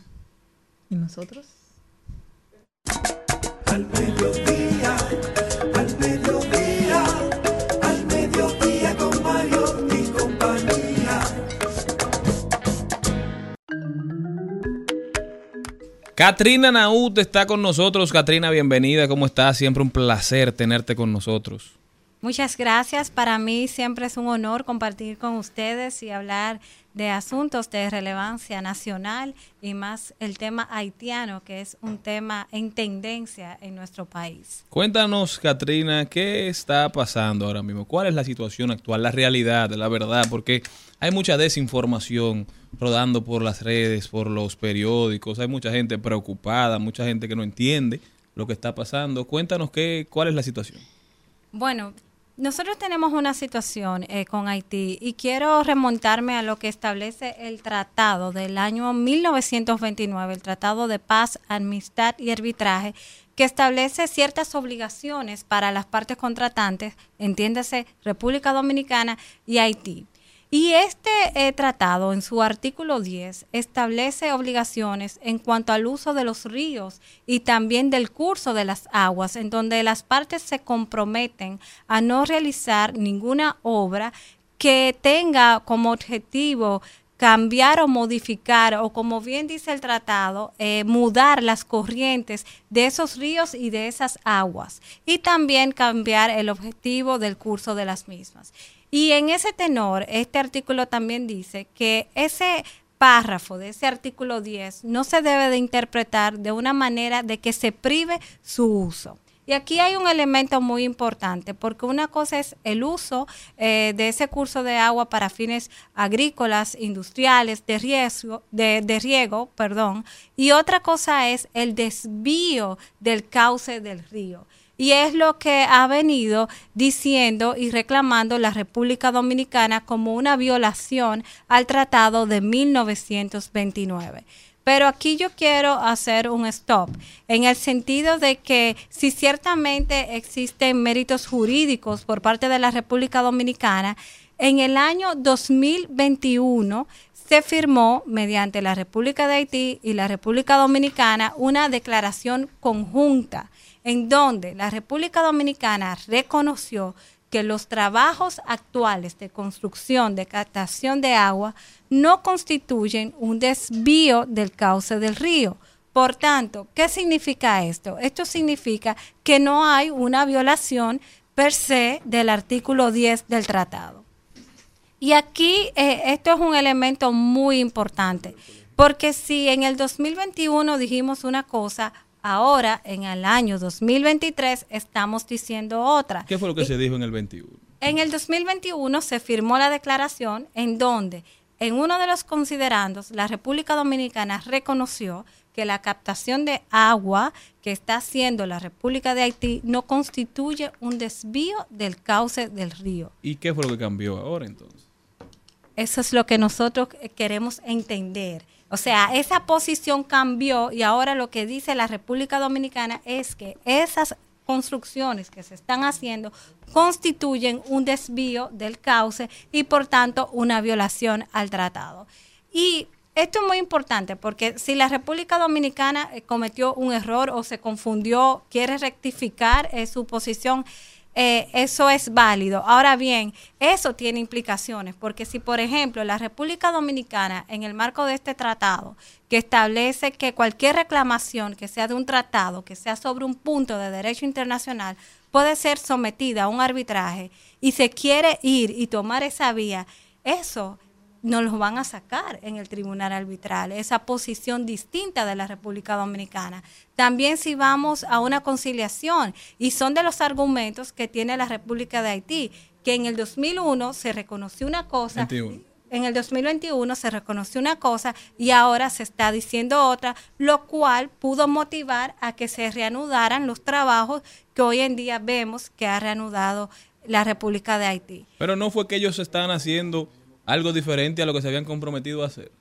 ¿Y nosotros? Al mediodía, al mediodía, al mediodía con Mariotti y compañía. Katrina Naúd está con nosotros. Katrina, bienvenida. ¿Cómo estás? Siempre un placer tenerte con nosotros. Muchas gracias. Para mí siempre es un honor compartir con ustedes y hablar de asuntos de relevancia nacional y más el tema haitiano, que es un tema en tendencia en nuestro país. Cuéntanos, Katrina, ¿qué está pasando ahora mismo? ¿Cuál es la situación actual, la realidad, la verdad? Porque hay mucha desinformación rodando por las redes, por los periódicos. Hay mucha gente preocupada, mucha gente que no entiende lo que está pasando. Cuéntanos qué, cuál es la situación. Bueno, nosotros tenemos una situación eh, con Haití y quiero remontarme a lo que establece el tratado del año mil novecientos veintinueve, el Tratado de Paz, Amistad y Arbitraje, que establece ciertas obligaciones para las partes contratantes, entiéndase República Dominicana y Haití. Y este eh, tratado, en su artículo diez, establece obligaciones en cuanto al uso de los ríos y también del curso de las aguas, en donde las partes se comprometen a no realizar ninguna obra que tenga como objetivo cambiar o modificar, o como bien dice el tratado, eh, mudar las corrientes de esos ríos y de esas aguas, y también cambiar el objetivo del curso de las mismas. Y en ese tenor, este artículo también dice que ese párrafo de ese artículo diez no se debe de interpretar de una manera de que se prive su uso. Y aquí hay un elemento muy importante, porque una cosa es el uso eh, de ese curso de agua para fines agrícolas, industriales, de riego, de, de riego, perdón, y otra cosa es el desvío del cauce del río. Y es lo que ha venido diciendo y reclamando la República Dominicana como una violación al Tratado de mil novecientos veintinueve. Pero aquí yo quiero hacer un stop, en el sentido de que si ciertamente existen méritos jurídicos por parte de la República Dominicana, en el año dos mil veintiuno se firmó mediante la República de Haití y la República Dominicana una declaración conjunta, en donde la República Dominicana reconoció que los trabajos actuales de construcción, de captación de agua, no constituyen un desvío del cauce del río. Por tanto, ¿qué significa esto? Esto significa que no hay una violación per se del artículo diez del tratado. Y aquí eh, esto es un elemento muy importante, porque si en el dos mil veintiuno dijimos una cosa, ahora, en el año dos mil veintitrés, estamos diciendo otra. ¿Qué fue lo que y, se dijo en el veintiuno? En el dos mil veintiuno se firmó la declaración en donde, en uno de los considerandos, la República Dominicana reconoció que la captación de agua que está haciendo la República de Haití no constituye un desvío del cauce del río. ¿Y qué fue lo que cambió ahora, entonces? Eso es lo que nosotros queremos entender. O sea, esa posición cambió y ahora lo que dice la República Dominicana es que esas construcciones que se están haciendo constituyen un desvío del cauce y por tanto una violación al tratado. Y esto es muy importante porque si la República Dominicana cometió un error o se confundió, quiere rectificar eh, su posición, eh, eso es válido. Ahora bien, eso tiene implicaciones porque si, por ejemplo, la República Dominicana, en el marco de este tratado, que establece que cualquier reclamación que sea de un tratado, que sea sobre un punto de derecho internacional, puede ser sometida a un arbitraje y se quiere ir y tomar esa vía, eso no los van a sacar en el tribunal arbitral, esa posición distinta de la República Dominicana. También si vamos a una conciliación, y son de los argumentos que tiene la República de Haití, que en el dos mil uno se reconoció una cosa, veintiuno. en el dos mil veintiuno se reconoció una cosa y ahora se está diciendo otra, lo cual pudo motivar a que se reanudaran los trabajos que hoy en día vemos que ha reanudado la República de Haití. Pero no fue que ellos estaban haciendo algo diferente a lo que se habían comprometido a hacer.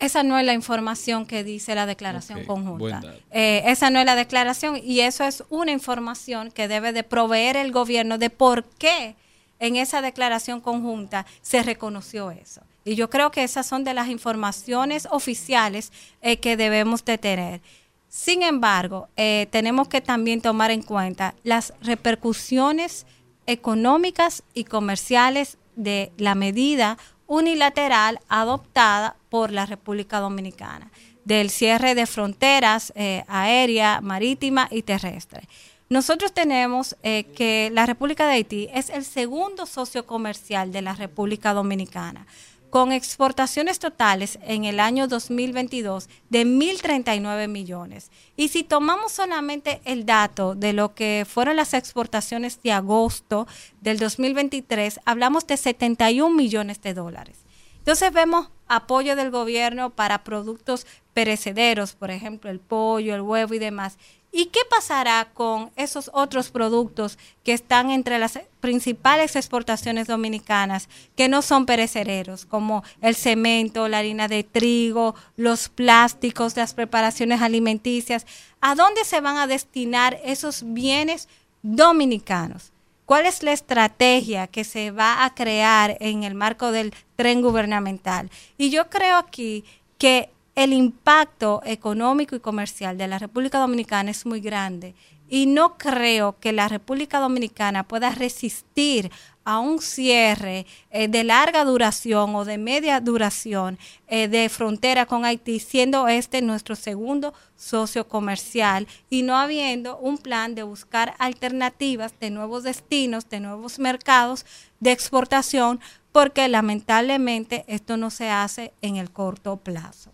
Esa no es la información que dice la declaración okay, conjunta. Eh, esa no es la declaración y eso es una información que debe de proveer el gobierno de por qué en esa declaración conjunta se reconoció eso. Y yo creo que esas son de las informaciones oficiales eh, que debemos de tener. Sin embargo, eh, tenemos que también tomar en cuenta las repercusiones económicas y comerciales de la medida unilateral adoptada por la República Dominicana, del cierre de fronteras eh, aérea, marítima y terrestre. Nosotros tenemos eh, que la República de Haití es el segundo socio comercial de la República Dominicana, con exportaciones totales en el año dos mil veintidós de mil treinta y nueve millones. Y si tomamos solamente el dato de lo que fueron las exportaciones de agosto del dos mil veintitrés, hablamos de setenta y un millones de dólares. Entonces vemos apoyo del gobierno para productos perecederos, por ejemplo, el pollo, el huevo y demás. ¿Y qué pasará con esos otros productos que están entre las principales exportaciones dominicanas que no son perecederos, como el cemento, la harina de trigo, los plásticos, las preparaciones alimenticias? ¿A dónde se van a destinar esos bienes dominicanos? ¿Cuál es la estrategia que se va a crear en el marco del tren gubernamental? Y yo creo aquí que el impacto económico y comercial de la República Dominicana es muy grande y no creo que la República Dominicana pueda resistir a un cierre eh, de larga duración o de media duración eh, de frontera con Haití, siendo este nuestro segundo socio comercial y no habiendo un plan de buscar alternativas de nuevos destinos, de nuevos mercados de exportación, porque lamentablemente esto no se hace en el corto plazo.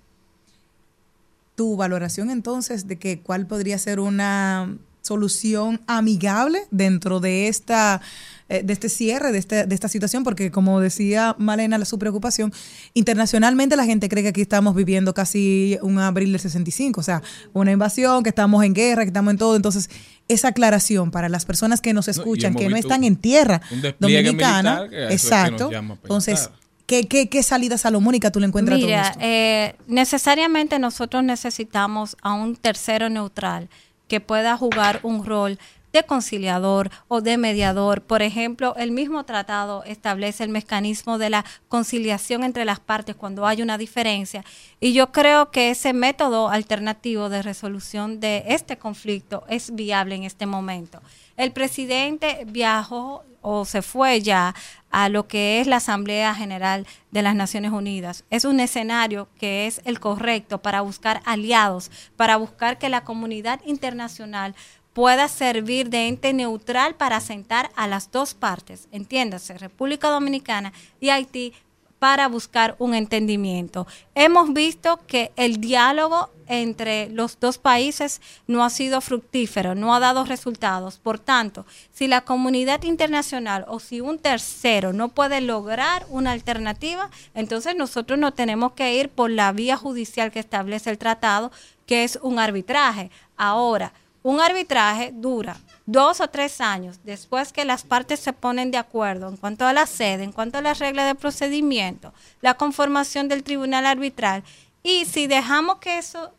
Tu valoración entonces de que cuál podría ser una solución amigable dentro de esta de este cierre, de esta, de esta situación, porque como decía Malena, su preocupación, internacionalmente la gente cree que aquí estamos viviendo casi un abril del sesenta y cinco, o sea, una invasión, que estamos en guerra, que estamos en todo, entonces esa aclaración para las personas que nos escuchan, no, que no están en tierra dominicana, militar, exacto, entonces... ¿Qué, qué, ¿Qué salida salomónica tú le encuentras a todo esto? Mira, eh, necesariamente nosotros necesitamos a un tercero neutral que pueda jugar un rol de conciliador o de mediador. Por ejemplo, el mismo tratado establece el mecanismo de la conciliación entre las partes cuando hay una diferencia. Y yo creo que ese método alternativo de resolución de este conflicto es viable en este momento. El presidente viajó o se fue ya a lo que es la Asamblea General de las Naciones Unidas. Es un escenario que es el correcto para buscar aliados, para buscar que la comunidad internacional pueda servir de ente neutral para sentar a las dos partes, entiéndase, República Dominicana y Haití, para buscar un entendimiento. Hemos visto que el diálogo entre los dos países no ha sido fructífero, no ha dado resultados. Por tanto, si la comunidad internacional o si un tercero no puede lograr una alternativa, entonces nosotros no tenemos que ir por la vía judicial que establece el tratado, que es un arbitraje. Ahora, un arbitraje dura dos o tres años después que las partes se ponen de acuerdo en cuanto a la sede, en cuanto a las reglas de procedimiento, la conformación del tribunal arbitral. Y si dejamos que eso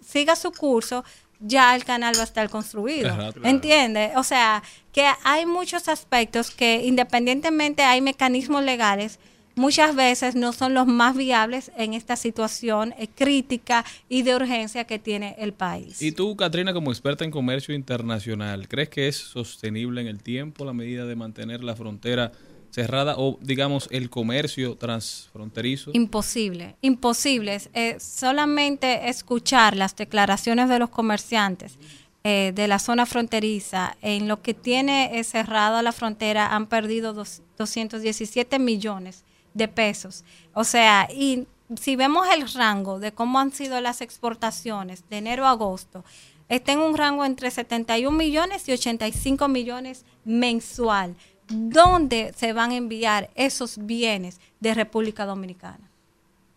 siga su curso, ya el canal va a estar construido, claro, claro. ¿Entiendes? O sea, que hay muchos aspectos que independientemente hay mecanismos legales, muchas veces no son los más viables en esta situación eh, crítica y de urgencia que tiene el país. Y tú, Katrina, como experta en comercio internacional, ¿crees que es sostenible en el tiempo la medida de mantener la frontera cerrada o, digamos, el comercio transfronterizo? Imposible, imposible. Eh, solamente escuchar las declaraciones de los comerciantes eh, de la zona fronteriza, en lo que tiene eh, cerrada la frontera han perdido dos, doscientos diecisiete millones de pesos. O sea, y si vemos el rango de cómo han sido las exportaciones de enero a agosto, está en un rango entre setenta y un millones y ochenta y cinco millones mensual. ¿Dónde se van a enviar esos bienes de República Dominicana?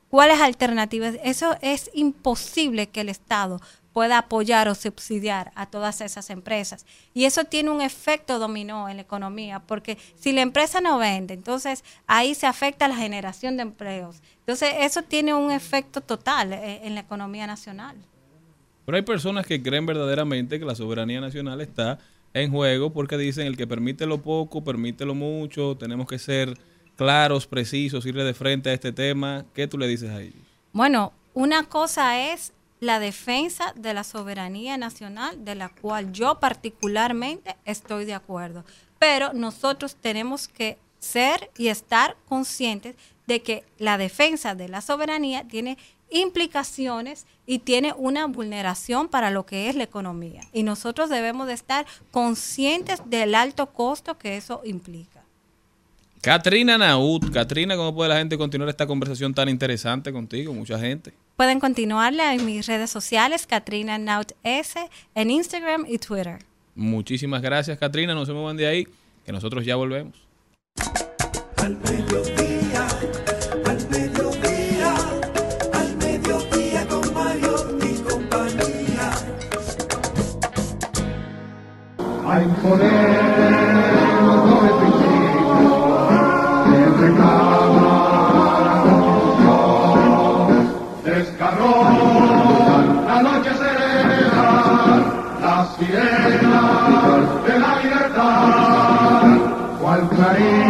¿Cuáles alternativas? Eso es imposible que el Estado pueda apoyar o subsidiar a todas esas empresas. Y eso tiene un efecto dominó en la economía, porque si la empresa no vende, entonces ahí se afecta la generación de empleos. Entonces eso tiene un efecto total en, en la economía nacional. Pero hay personas que creen verdaderamente que la soberanía nacional está en juego, porque dicen el que permite lo poco, permite lo mucho, tenemos que ser claros, precisos, irle de frente a este tema. ¿Qué tú le dices a ellos? Bueno, una cosa es la defensa de la soberanía nacional, de la cual yo particularmente estoy de acuerdo, pero nosotros tenemos que ser y estar conscientes de que la defensa de la soberanía tiene implicaciones y tiene una vulneración para lo que es la economía. Y nosotros debemos de estar conscientes del alto costo que eso implica. Katrina Naúd, Katrina, ¿cómo puede la gente continuar esta conversación tan interesante contigo? Mucha gente. Pueden continuarla en mis redes sociales, Katrina Naúd S, en Instagram y Twitter. Muchísimas gracias, Katrina. No se muevan de ahí, que nosotros ya volvemos. Al mediodía. Hay poder, los dobles principios, que reclaman los descarrón, la noche serena, las sirenas de la libertad, cual clarín.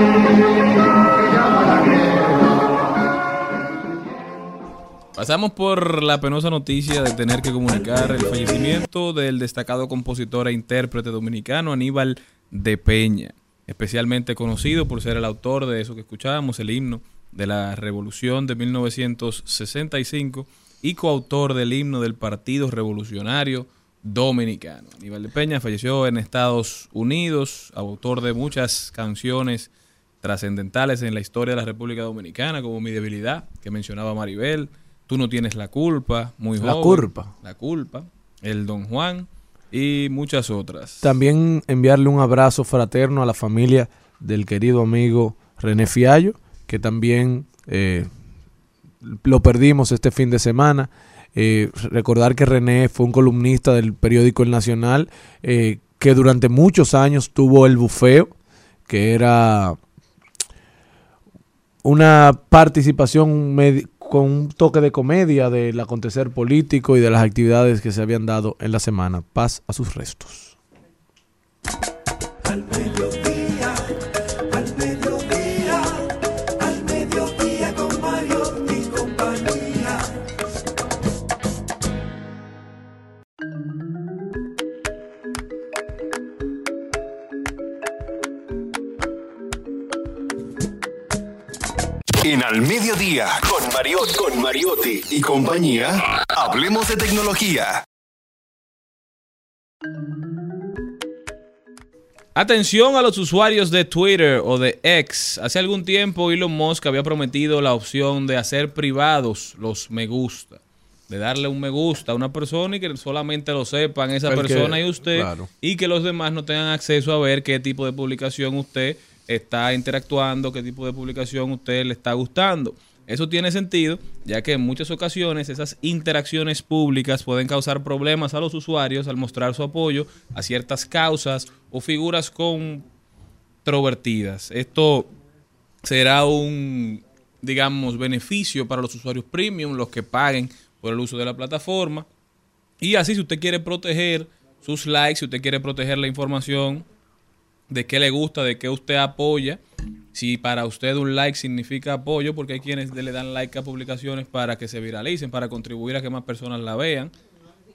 Pasamos por la penosa noticia de tener que comunicar el fallecimiento del destacado compositor e intérprete dominicano Aníbal de Peña, especialmente conocido por ser el autor de eso que escuchábamos, el himno de la Revolución de mil novecientos sesenta y cinco y coautor del himno del Partido Revolucionario Dominicano. Aníbal de Peña falleció en Estados Unidos, autor de muchas canciones trascendentales en la historia de la República Dominicana, como Mi Debilidad, que mencionaba Maribel, Tú no tienes la culpa, muy joven. La culpa. La culpa, el Don Juan y muchas otras. También enviarle un abrazo fraterno a la familia del querido amigo René Fiallo, que también eh, lo perdimos este fin de semana. Eh, recordar que René fue un columnista del periódico El Nacional, eh, que durante muchos años tuvo El Bufeo, que era una participación med- con un toque de comedia del acontecer político y de las actividades que se habían dado en la semana. Paz a sus restos. Al mediodía, al mediodía, al mediodía con Mariotti y compañía. En Al Mediodía, con Mariotti, con Mariotti y compañía, hablemos de tecnología. Atención a los usuarios de Twitter o de X. Hace algún tiempo Elon Musk había prometido la opción de hacer privados los me gusta. De darle un me gusta a una persona y que solamente lo sepan esa Porque, persona y usted. Claro. Y que los demás no tengan acceso a ver qué tipo de publicación usted está interactuando, qué tipo de publicación a usted le está gustando. Eso tiene sentido, ya que en muchas ocasiones esas interacciones públicas pueden causar problemas a los usuarios al mostrar su apoyo a ciertas causas o figuras controvertidas. Esto será un, digamos, beneficio para los usuarios premium, los que paguen por el uso de la plataforma, Y así, si usted quiere proteger sus likes, si usted quiere proteger la información de qué le gusta, de qué usted apoya, si para usted un like significa apoyo, porque hay quienes le dan like a publicaciones para que se viralicen, para contribuir a que más personas la vean.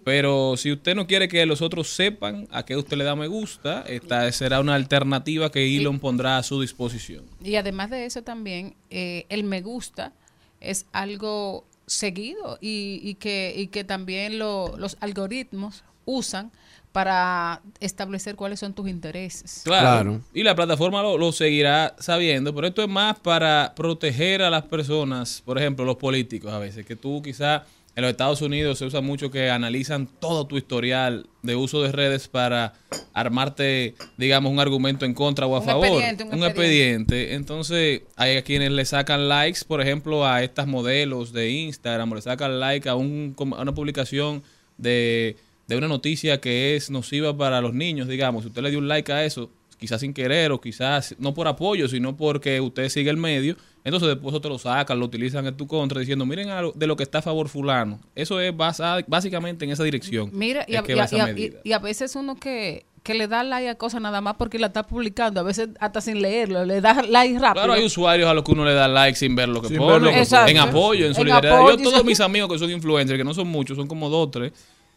Pero si usted no quiere que los otros sepan a qué usted le da me gusta, esta será una alternativa que Elon pondrá a su disposición. Y además de eso también, eh, el me gusta es algo seguido y, y, que, y que también lo, los algoritmos usan para establecer cuáles son tus intereses. Claro, claro. Y la plataforma lo, lo seguirá sabiendo, pero esto es más para proteger a las personas, por ejemplo, los políticos a veces, que tú quizás... En los Estados Unidos se usa mucho que analizan todo tu historial de uso de redes para armarte, digamos, un argumento en contra o a un favor. Expediente, un, un expediente. expediente. Entonces, hay a quienes le sacan likes, por ejemplo, a estas modelos de Instagram, o le sacan like a, un, a una publicación de, de una noticia que es nociva para los niños, digamos. Si usted le dio un like a eso, quizás sin querer o quizás no por apoyo, sino porque usted sigue el medio, entonces después te lo sacan, lo utilizan en tu contra diciendo, miren algo de lo que está a favor fulano. Eso es basa, básicamente en esa dirección. Mira, y a, y, a, y, a, y, y a veces uno que, que le da like a cosas nada más porque la está publicando, a veces hasta sin leerlo, le da like rápido. Claro, hay usuarios a los que uno le da like sin ver lo que pone, en apoyo, en solidaridad. Yo todos mis amigos que son influencers, que no son muchos, son como dos o tres,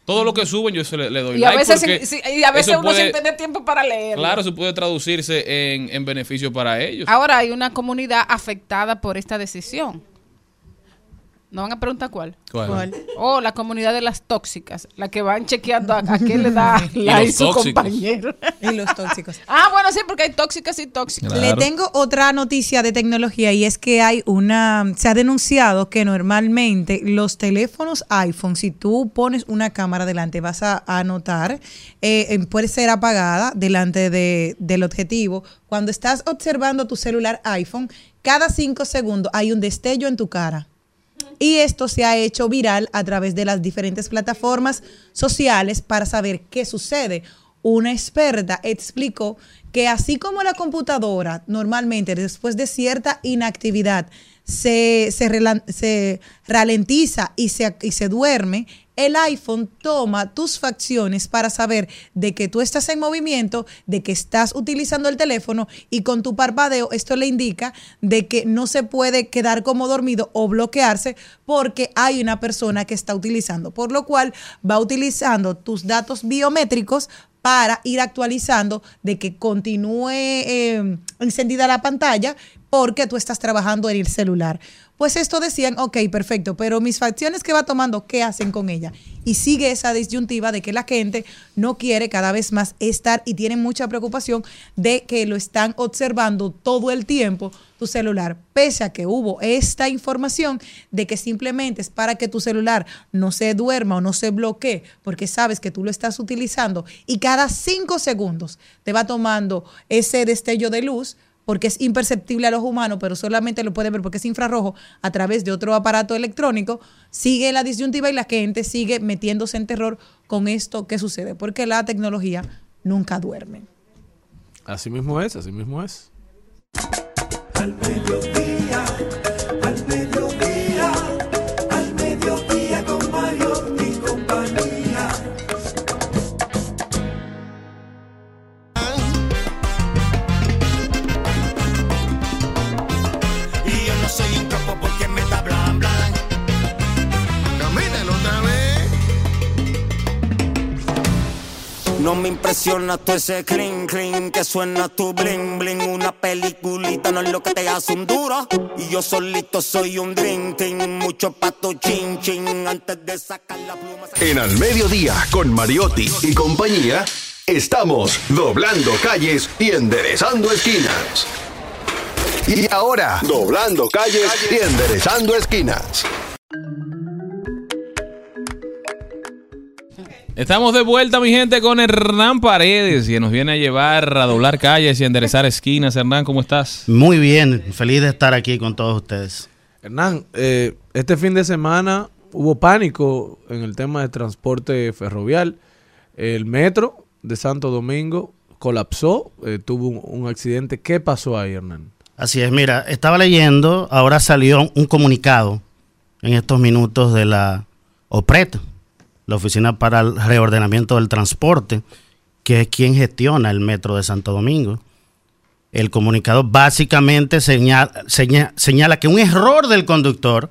todo lo que suben yo se le, le doy y like. A veces sin, sí, y a veces uno puede, sin tener tiempo para leer. Claro, eso puede traducirse en, en beneficio para ellos. Ahora hay una comunidad afectada por esta decisión. ¿No van a preguntar cuál? ¿Cuál? ¿Cuál? Oh, la comunidad de las tóxicas, la que van chequeando a, a quién le da like su compañero. Y los tóxicos. Ah, bueno, sí, porque hay tóxicas y tóxicos. Claro. Le tengo otra noticia de tecnología y es que hay una, se ha denunciado que normalmente los teléfonos iPhone, si tú pones una cámara delante, vas a, a notar, eh, puede ser apagada delante de, del objetivo. Cuando estás observando tu celular iPhone, cada cinco segundos hay un destello en tu cara. Y esto se ha hecho viral a través de las diferentes plataformas sociales para saber qué sucede. Una experta explicó que así como la computadora normalmente después de cierta inactividad se, se, rela- se ralentiza y se, y se duerme, el iPhone toma tus facciones para saber de que tú estás en movimiento, de que estás utilizando el teléfono y con tu parpadeo esto le indica de que no se puede quedar como dormido o bloquearse porque hay una persona que está utilizando, por lo cual va utilizando tus datos biométricos para ir actualizando de que continúe eh, encendida la pantalla porque tú estás trabajando en el celular. Pues esto decían, ok, perfecto, pero mis facciones que va tomando, ¿qué hacen con ella? Y sigue esa disyuntiva de que la gente no quiere cada vez más estar y tiene mucha preocupación de que lo están observando todo el tiempo tu celular, pese a que hubo esta información de que simplemente es para que tu celular no se duerma o no se bloquee, porque sabes que tú lo estás utilizando y cada cinco segundos te va tomando ese destello de luz, porque es imperceptible a los humanos, pero solamente lo pueden ver porque es infrarrojo a través de otro aparato electrónico, sigue la disyuntiva y la gente sigue metiéndose en terror con esto que sucede, porque la tecnología nunca duerme. Así mismo es, así mismo es. Al mediodía, al mediodía, al mediodía con Mariotti y compañía. Soy un capo porque me está blan blan. Camínalo otra vez. No me impresiona todo ese clink clink que suena tu bling bling. Una peliculita no es lo que te hace un duro. Y yo solito soy un drink ting. Mucho pato chin chin. Antes de sacar la pluma. En Al Mediodía con Mariotti y compañía, estamos doblando calles y enderezando esquinas. Y ahora, doblando calles y enderezando esquinas. Estamos de vuelta, mi gente, con Hernán Paredes, que nos viene a llevar a doblar calles y enderezar esquinas. Hernán, ¿cómo estás? Muy bien, feliz de estar aquí con todos ustedes. Hernán, eh, este fin de semana hubo pánico en el tema de transporte ferrovial. El metro de Santo Domingo colapsó, eh, tuvo un, un accidente. ¿Qué pasó ahí, Hernán? Así es, mira, estaba leyendo, ahora salió un comunicado en estos minutos de la OPRET, la Oficina para el Reordenamiento del Transporte, que es quien gestiona el metro de Santo Domingo. El comunicado básicamente señala, señala, señala que un error del conductor,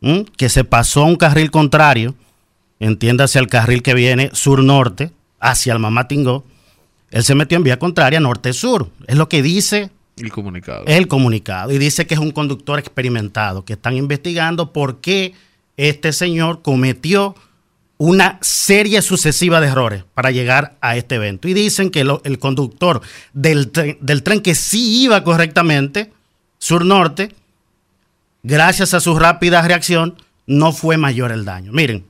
¿m? que se pasó a un carril contrario, entiéndase al carril que viene sur-norte, hacia el Mamá Tingó, él se metió en vía contraria norte-sur. Es lo que dice el comunicado. El comunicado. Y dice que es un conductor experimentado, que están investigando por qué este señor cometió una serie sucesiva de errores para llegar a este evento. Y dicen que lo, el conductor del, tre- del tren que sí iba correctamente, sur-norte, gracias a su rápida reacción, no fue mayor el daño. Miren,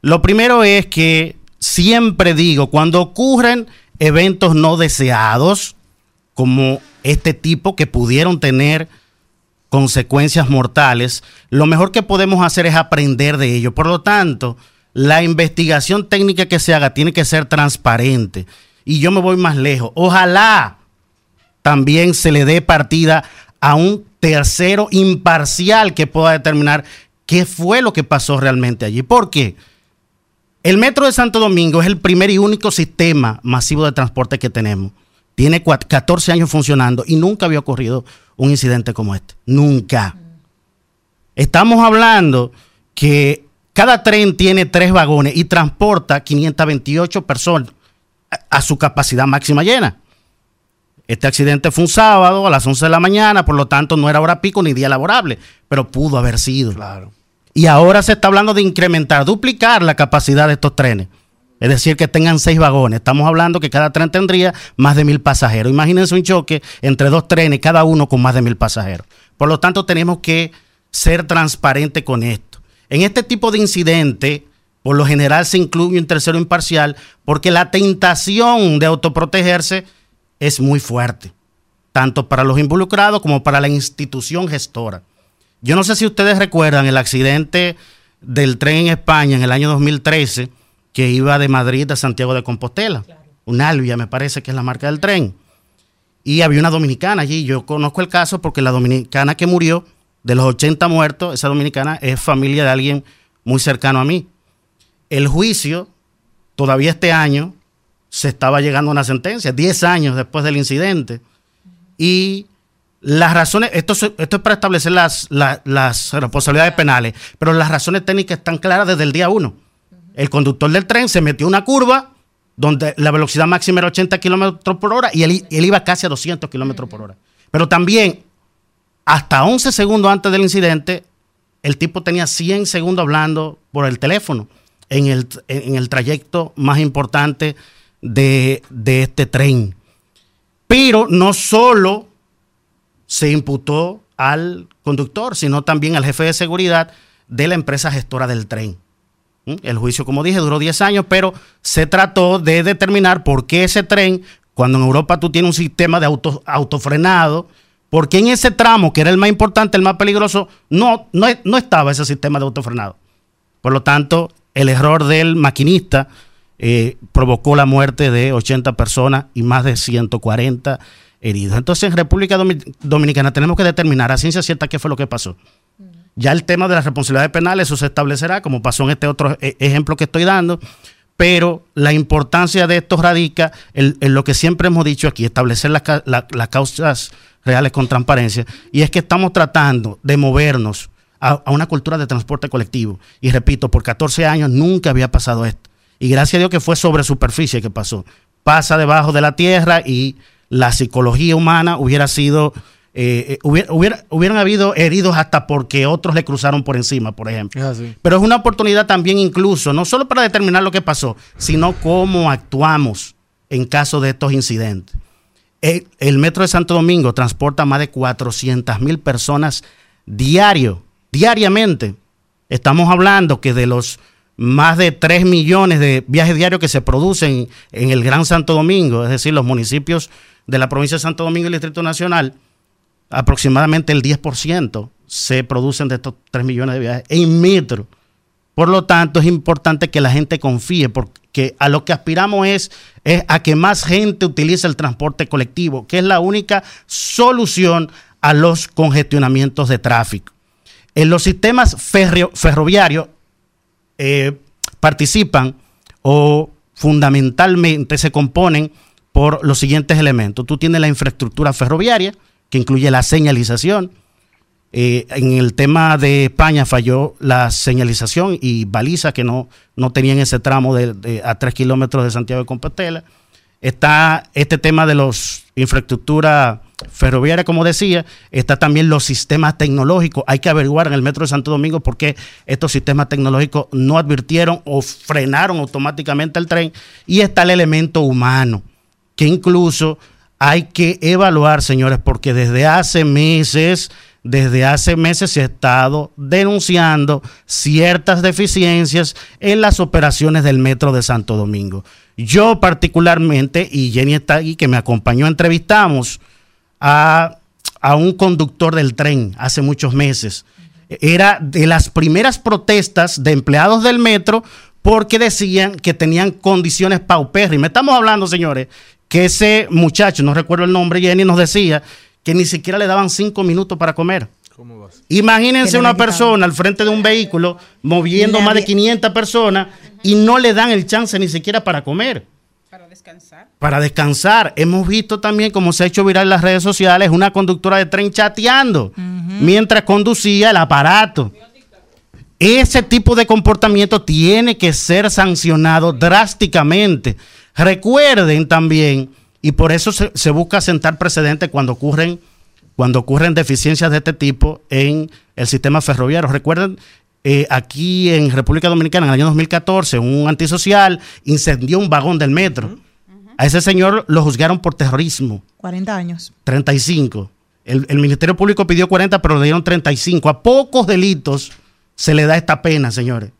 lo primero es que siempre digo, cuando ocurren eventos no deseados, como este tipo que pudieron tener consecuencias mortales, lo mejor que podemos hacer es aprender de ello. Por lo tanto, la investigación técnica que se haga tiene que ser transparente. Y yo me voy más lejos. Ojalá también se le dé partida a un tercero imparcial que pueda determinar qué fue lo que pasó realmente allí. ¿Por qué? El metro de Santo Domingo es el primer y único sistema masivo de transporte que tenemos. Tiene catorce años funcionando y nunca había ocurrido un incidente como este. Nunca. Estamos hablando que cada tren tiene tres vagones y transporta quinientas veintiocho personas a su capacidad máxima llena. Este accidente fue un sábado a las once de la mañana, por lo tanto no era hora pico ni día laborable, pero pudo haber sido. Claro. Y ahora se está hablando de incrementar, duplicar la capacidad de estos trenes. Es decir, que tengan seis vagones. Estamos hablando que cada tren tendría más de mil pasajeros. Imagínense un choque entre dos trenes, cada uno con más de mil pasajeros. Por lo tanto, tenemos que ser transparentes con esto. En este tipo de incidente, por lo general se incluye un tercero imparcial porque la tentación de autoprotegerse es muy fuerte, tanto para los involucrados como para la institución gestora. Yo no sé si ustedes recuerdan el accidente del tren en España en el año dos mil trece que iba de Madrid a Santiago de Compostela. Claro. Un Albia, me parece que es la marca del tren. Y había una dominicana allí. Yo conozco el caso porque la dominicana que murió, de los ochenta muertos, esa dominicana es familia de alguien muy cercano a mí. El juicio, todavía este año, se estaba llegando a una sentencia, diez años después del incidente. Y las razones, esto, esto es para establecer las, las, las responsabilidades penales, pero las razones técnicas están claras desde el día uno. El conductor del tren se metió en una curva donde la velocidad máxima era ochenta kilómetros por hora y él, él iba casi a doscientos kilómetros por hora. Pero también, hasta once segundos antes del incidente, el tipo tenía cien segundos hablando por el teléfono en el, en el trayecto más importante de, de este tren. Pero no solo se imputó al conductor, sino también al jefe de seguridad de la empresa gestora del tren. El juicio, como dije, duró diez años, pero se trató de determinar por qué ese tren, cuando en Europa tú tienes un sistema de auto, autofrenado, porque en ese tramo, que era el más importante, el más peligroso, no, no, no estaba ese sistema de autofrenado. Por lo tanto, el error del maquinista eh, provocó la muerte de ochenta personas y más de ciento cuarenta heridos. Entonces, en República Dominicana tenemos que determinar a ciencia cierta qué fue lo que pasó. Ya el tema de las responsabilidades penales, eso se establecerá, como pasó en este otro ejemplo que estoy dando, pero la importancia de esto radica en, en lo que siempre hemos dicho aquí, establecer las, la, las causas reales con transparencia, y es que estamos tratando de movernos a, a una cultura de transporte colectivo, y repito, por catorce años nunca había pasado esto, y gracias a Dios que fue sobre superficie que pasó, pasa debajo de la tierra y la psicología humana hubiera sido, eh, hubiera, hubiera, hubieran habido heridos hasta porque otros le cruzaron por encima, por ejemplo. Ah, sí. Pero es una oportunidad también incluso, no solo para determinar lo que pasó, sino cómo actuamos en caso de estos incidentes. El, el metro de Santo Domingo transporta más de cuatrocientas mil personas diario, diariamente. Estamos hablando que de los más de tres millones de viajes diarios que se producen en el Gran Santo Domingo, es decir, los municipios de la provincia de Santo Domingo y el Distrito Nacional, aproximadamente el diez por ciento se producen de estos tres millones de viajes en metro. Por lo tanto, es importante que la gente confíe, porque a lo que aspiramos es, es a que más gente utilice el transporte colectivo, que es la única solución a los congestionamientos de tráfico. En los sistemas ferro, ferroviarios eh, participan o fundamentalmente se componen por los siguientes elementos. Tú tienes la infraestructura ferroviaria, que incluye la señalización. Eh, en el tema de España falló la señalización y balizas que no, no tenían ese tramo de, de, a tres kilómetros de Santiago de Compostela. Está este tema de los infraestructura ferroviaria, como decía. Está también los sistemas tecnológicos. Hay que averiguar en el metro de Santo Domingo por qué estos sistemas tecnológicos no advirtieron o frenaron automáticamente el tren. Y está el elemento humano, que incluso hay que evaluar, señores, porque desde hace meses, desde hace meses se ha estado denunciando ciertas deficiencias en las operaciones del metro de Santo Domingo. Yo particularmente, y Jenny está aquí, que me acompañó, entrevistamos a, a un conductor del tren hace muchos meses. Era de las primeras protestas de empleados del metro porque decían que tenían condiciones paupérrimas. Estamos hablando, señores, que ese muchacho, no recuerdo el nombre, Jenny nos decía que ni siquiera le daban cinco minutos para comer. ¿Cómo vas? Imagínense no una persona al frente de un vehículo moviendo más de quinientas personas uh-huh. y no le dan el chance ni siquiera para comer. Para descansar. Para descansar. Hemos visto también, como se ha hecho viral en las redes sociales, una conductora de tren chateando uh-huh. mientras conducía el aparato. Ese tipo de comportamiento tiene que ser sancionado drásticamente. Recuerden también, y por eso se, se busca sentar precedentes cuando ocurren, cuando ocurren deficiencias de este tipo en el sistema ferroviario. Recuerden, eh, aquí en República Dominicana, en el año dos mil catorce, un antisocial incendió un vagón del metro. Uh-huh. A ese señor lo juzgaron por terrorismo. cuarenta años. treinta y cinco. El, el Ministerio Público pidió cuarenta, pero le dieron treinta y cinco. A pocos delitos se le da esta pena, señores.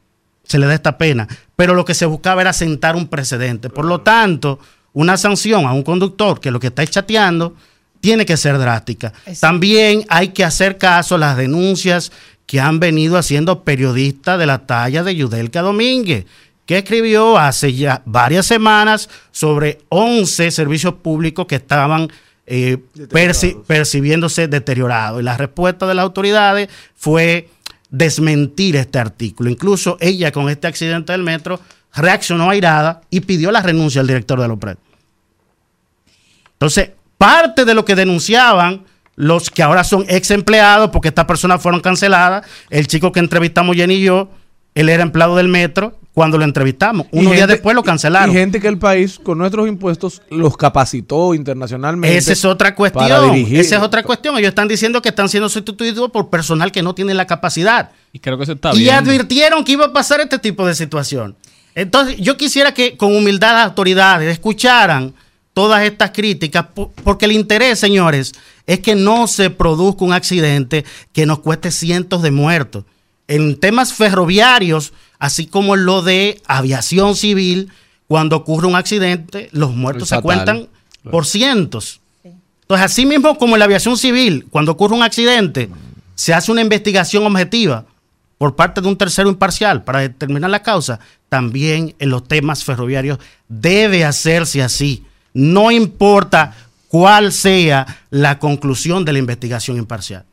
Se le da esta pena. Pero lo que se buscaba era sentar un precedente. Por lo tanto, una sanción a un conductor que lo que está es chateando tiene que ser drástica. Exacto. También hay que hacer caso a las denuncias que han venido haciendo periodistas de la talla de Yudelka Domínguez, que escribió hace ya varias semanas sobre once servicios públicos que estaban eh, perci- percibiéndose deteriorados. Y la respuesta de las autoridades fue desmentir este artículo. Incluso ella, con este accidente del metro, reaccionó airada y pidió la renuncia al director de Lopred. Entonces, parte de lo que denunciaban los que ahora son ex empleados, porque estas personas fueron canceladas. El chico que entrevistamos Jenny y yo, él era empleado del metro cuando lo entrevistamos. Unos días después lo cancelaron. Y gente que el país, con nuestros impuestos, los capacitó internacionalmente. Esa es otra cuestión. Esa es otra cuestión. Ellos están diciendo que están siendo sustituidos por personal que no tiene la capacidad. Y creo que eso está bien. Y advirtieron que iba a pasar este tipo de situación. Entonces, yo quisiera que con humildad las autoridades escucharan todas estas críticas, porque el interés, señores, es que no se produzca un accidente que nos cueste cientos de muertos. En temas ferroviarios, así como en lo de aviación civil, cuando ocurre un accidente, los muertos se cuentan por cientos. Entonces, así mismo como en la aviación civil, cuando ocurre un accidente, se hace una investigación objetiva por parte de un tercero imparcial para determinar la causa. También en los temas ferroviarios debe hacerse así. No importa cuál sea la conclusión de la investigación imparcial.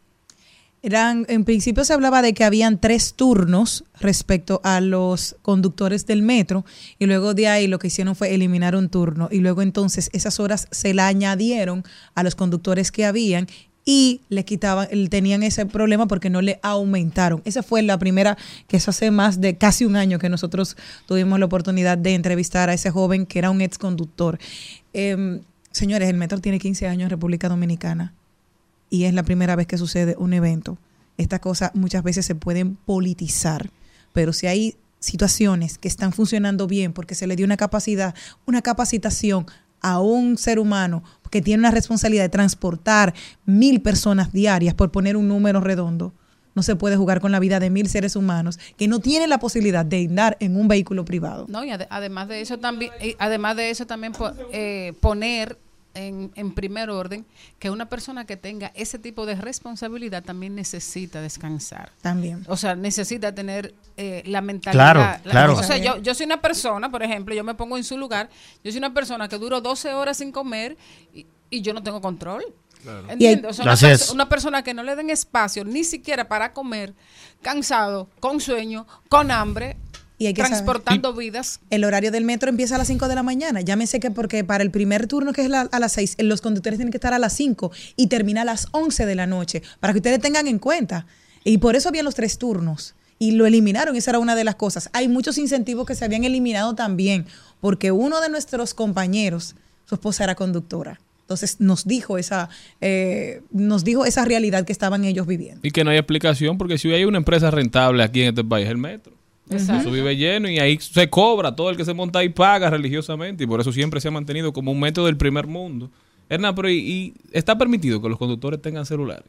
Eran, en principio se hablaba de que habían tres turnos respecto a los conductores del metro, y luego de ahí lo que hicieron fue eliminar un turno, y luego entonces esas horas se la añadieron a los conductores que habían y le quitaban, tenían ese problema porque no le aumentaron. Esa fue la primera, que eso hace más de casi un año que nosotros tuvimos la oportunidad de entrevistar a ese joven que era un ex conductor. Eh, señores, el metro tiene quince años en República Dominicana. Y es la primera vez que sucede un evento. Estas cosas muchas veces se pueden politizar, pero si hay situaciones que están funcionando bien porque se le dio una capacidad, una capacitación a un ser humano que tiene una responsabilidad de transportar mil personas diarias, por poner un número redondo, no se puede jugar con la vida de mil seres humanos que no tienen la posibilidad de andar en un vehículo privado. No, y ad- además de eso también, además de eso también po- eh, poner En, en primer orden, que una persona que tenga ese tipo de responsabilidad también necesita descansar. También. O sea, necesita tener eh, la mentalidad. Claro, la, claro. O sea, yo, yo soy una persona, por ejemplo, yo me pongo en su lugar, yo soy una persona que duro doce horas sin comer y, y yo no tengo control. Claro. ¿Entiendes? O sea, una, perso- una persona que no le den espacio ni siquiera para comer, cansado, con sueño, con hambre, Y hay que transportando saber, vidas. El horario del metro empieza a las cinco de la mañana. Llámese que porque para el primer turno, que es la, a las seis, los conductores tienen que estar a las cinco y termina a las once de la noche, para que ustedes tengan en cuenta. Y por eso había los tres turnos. Y lo eliminaron, esa era una de las cosas. Hay muchos incentivos que se habían eliminado también, porque uno de nuestros compañeros, su esposa era conductora. Entonces nos dijo esa eh, nos dijo esa realidad que estaban ellos viviendo. Y que no hay explicación, porque si hay una empresa rentable aquí en este país, el metro. Exacto. Eso vive lleno y ahí se cobra, todo el que se monta ahí paga religiosamente, y por eso siempre se ha mantenido como un método del primer mundo. Hernán, pero ¿y, y está permitido que los conductores tengan celulares?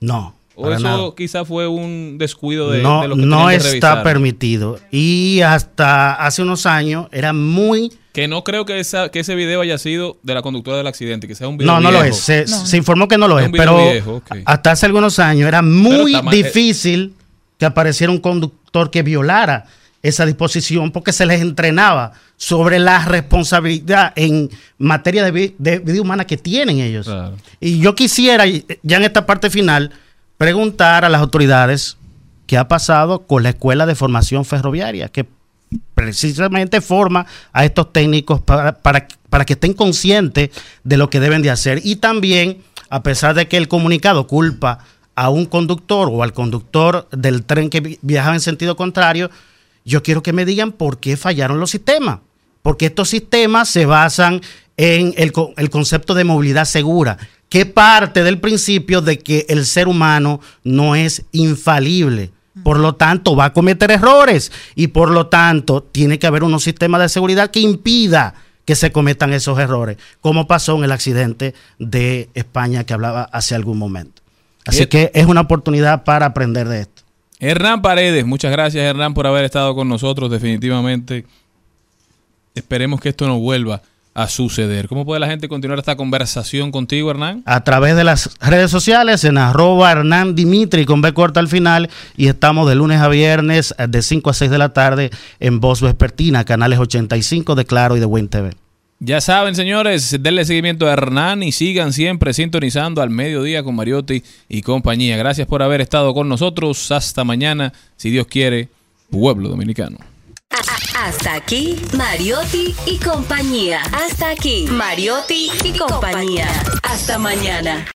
No. ¿O eso quizás fue un descuido de, no, de lo que no está revisar, permitido? ¿No? Y hasta hace unos años era muy... Que no creo que, esa, que ese video haya sido de la conductora del accidente, que sea un video No, no viejo. Lo es. Se, no. se informó que no lo es, es pero viejo, okay. Hasta hace algunos años era muy difícil que apareciera un conductor que violara esa disposición, porque se les entrenaba sobre la responsabilidad en materia de, vi, de vida humana que tienen ellos. Claro. Y yo quisiera, ya en esta parte final, preguntar a las autoridades qué ha pasado con la Escuela de Formación Ferroviaria, que precisamente forma a estos técnicos para, para, para que estén conscientes de lo que deben de hacer. Y también, a pesar de que el comunicado culpa a un conductor o al conductor del tren que viajaba en sentido contrario, yo quiero que me digan por qué fallaron los sistemas, porque estos sistemas se basan en el, el concepto de movilidad segura, que parte del principio de que el ser humano no es infalible, por lo tanto va a cometer errores y por lo tanto tiene que haber unos sistemas de seguridad que impida que se cometan esos errores, como pasó en el accidente de España que hablaba hace algún momento. Así que es una oportunidad para aprender de esto. Hernán Paredes, muchas gracias Hernán por haber estado con nosotros, definitivamente esperemos que esto no vuelva a suceder. ¿Cómo puede la gente continuar esta conversación contigo, Hernán? A través de las redes sociales, en arroba Hernán Dimitri, con B corta al final, y estamos de lunes a viernes de cinco a seis de la tarde en Voz Vespertina, canales ochenta y cinco de Claro y de Buen T V. Ya saben, señores, denle seguimiento a Hernán y sigan siempre sintonizando Al Mediodía con Mariotti y compañía. Gracias por haber estado con nosotros. Hasta mañana, si Dios quiere, pueblo dominicano. Hasta aquí, Mariotti y compañía. Hasta aquí, Mariotti y compañía. Hasta mañana.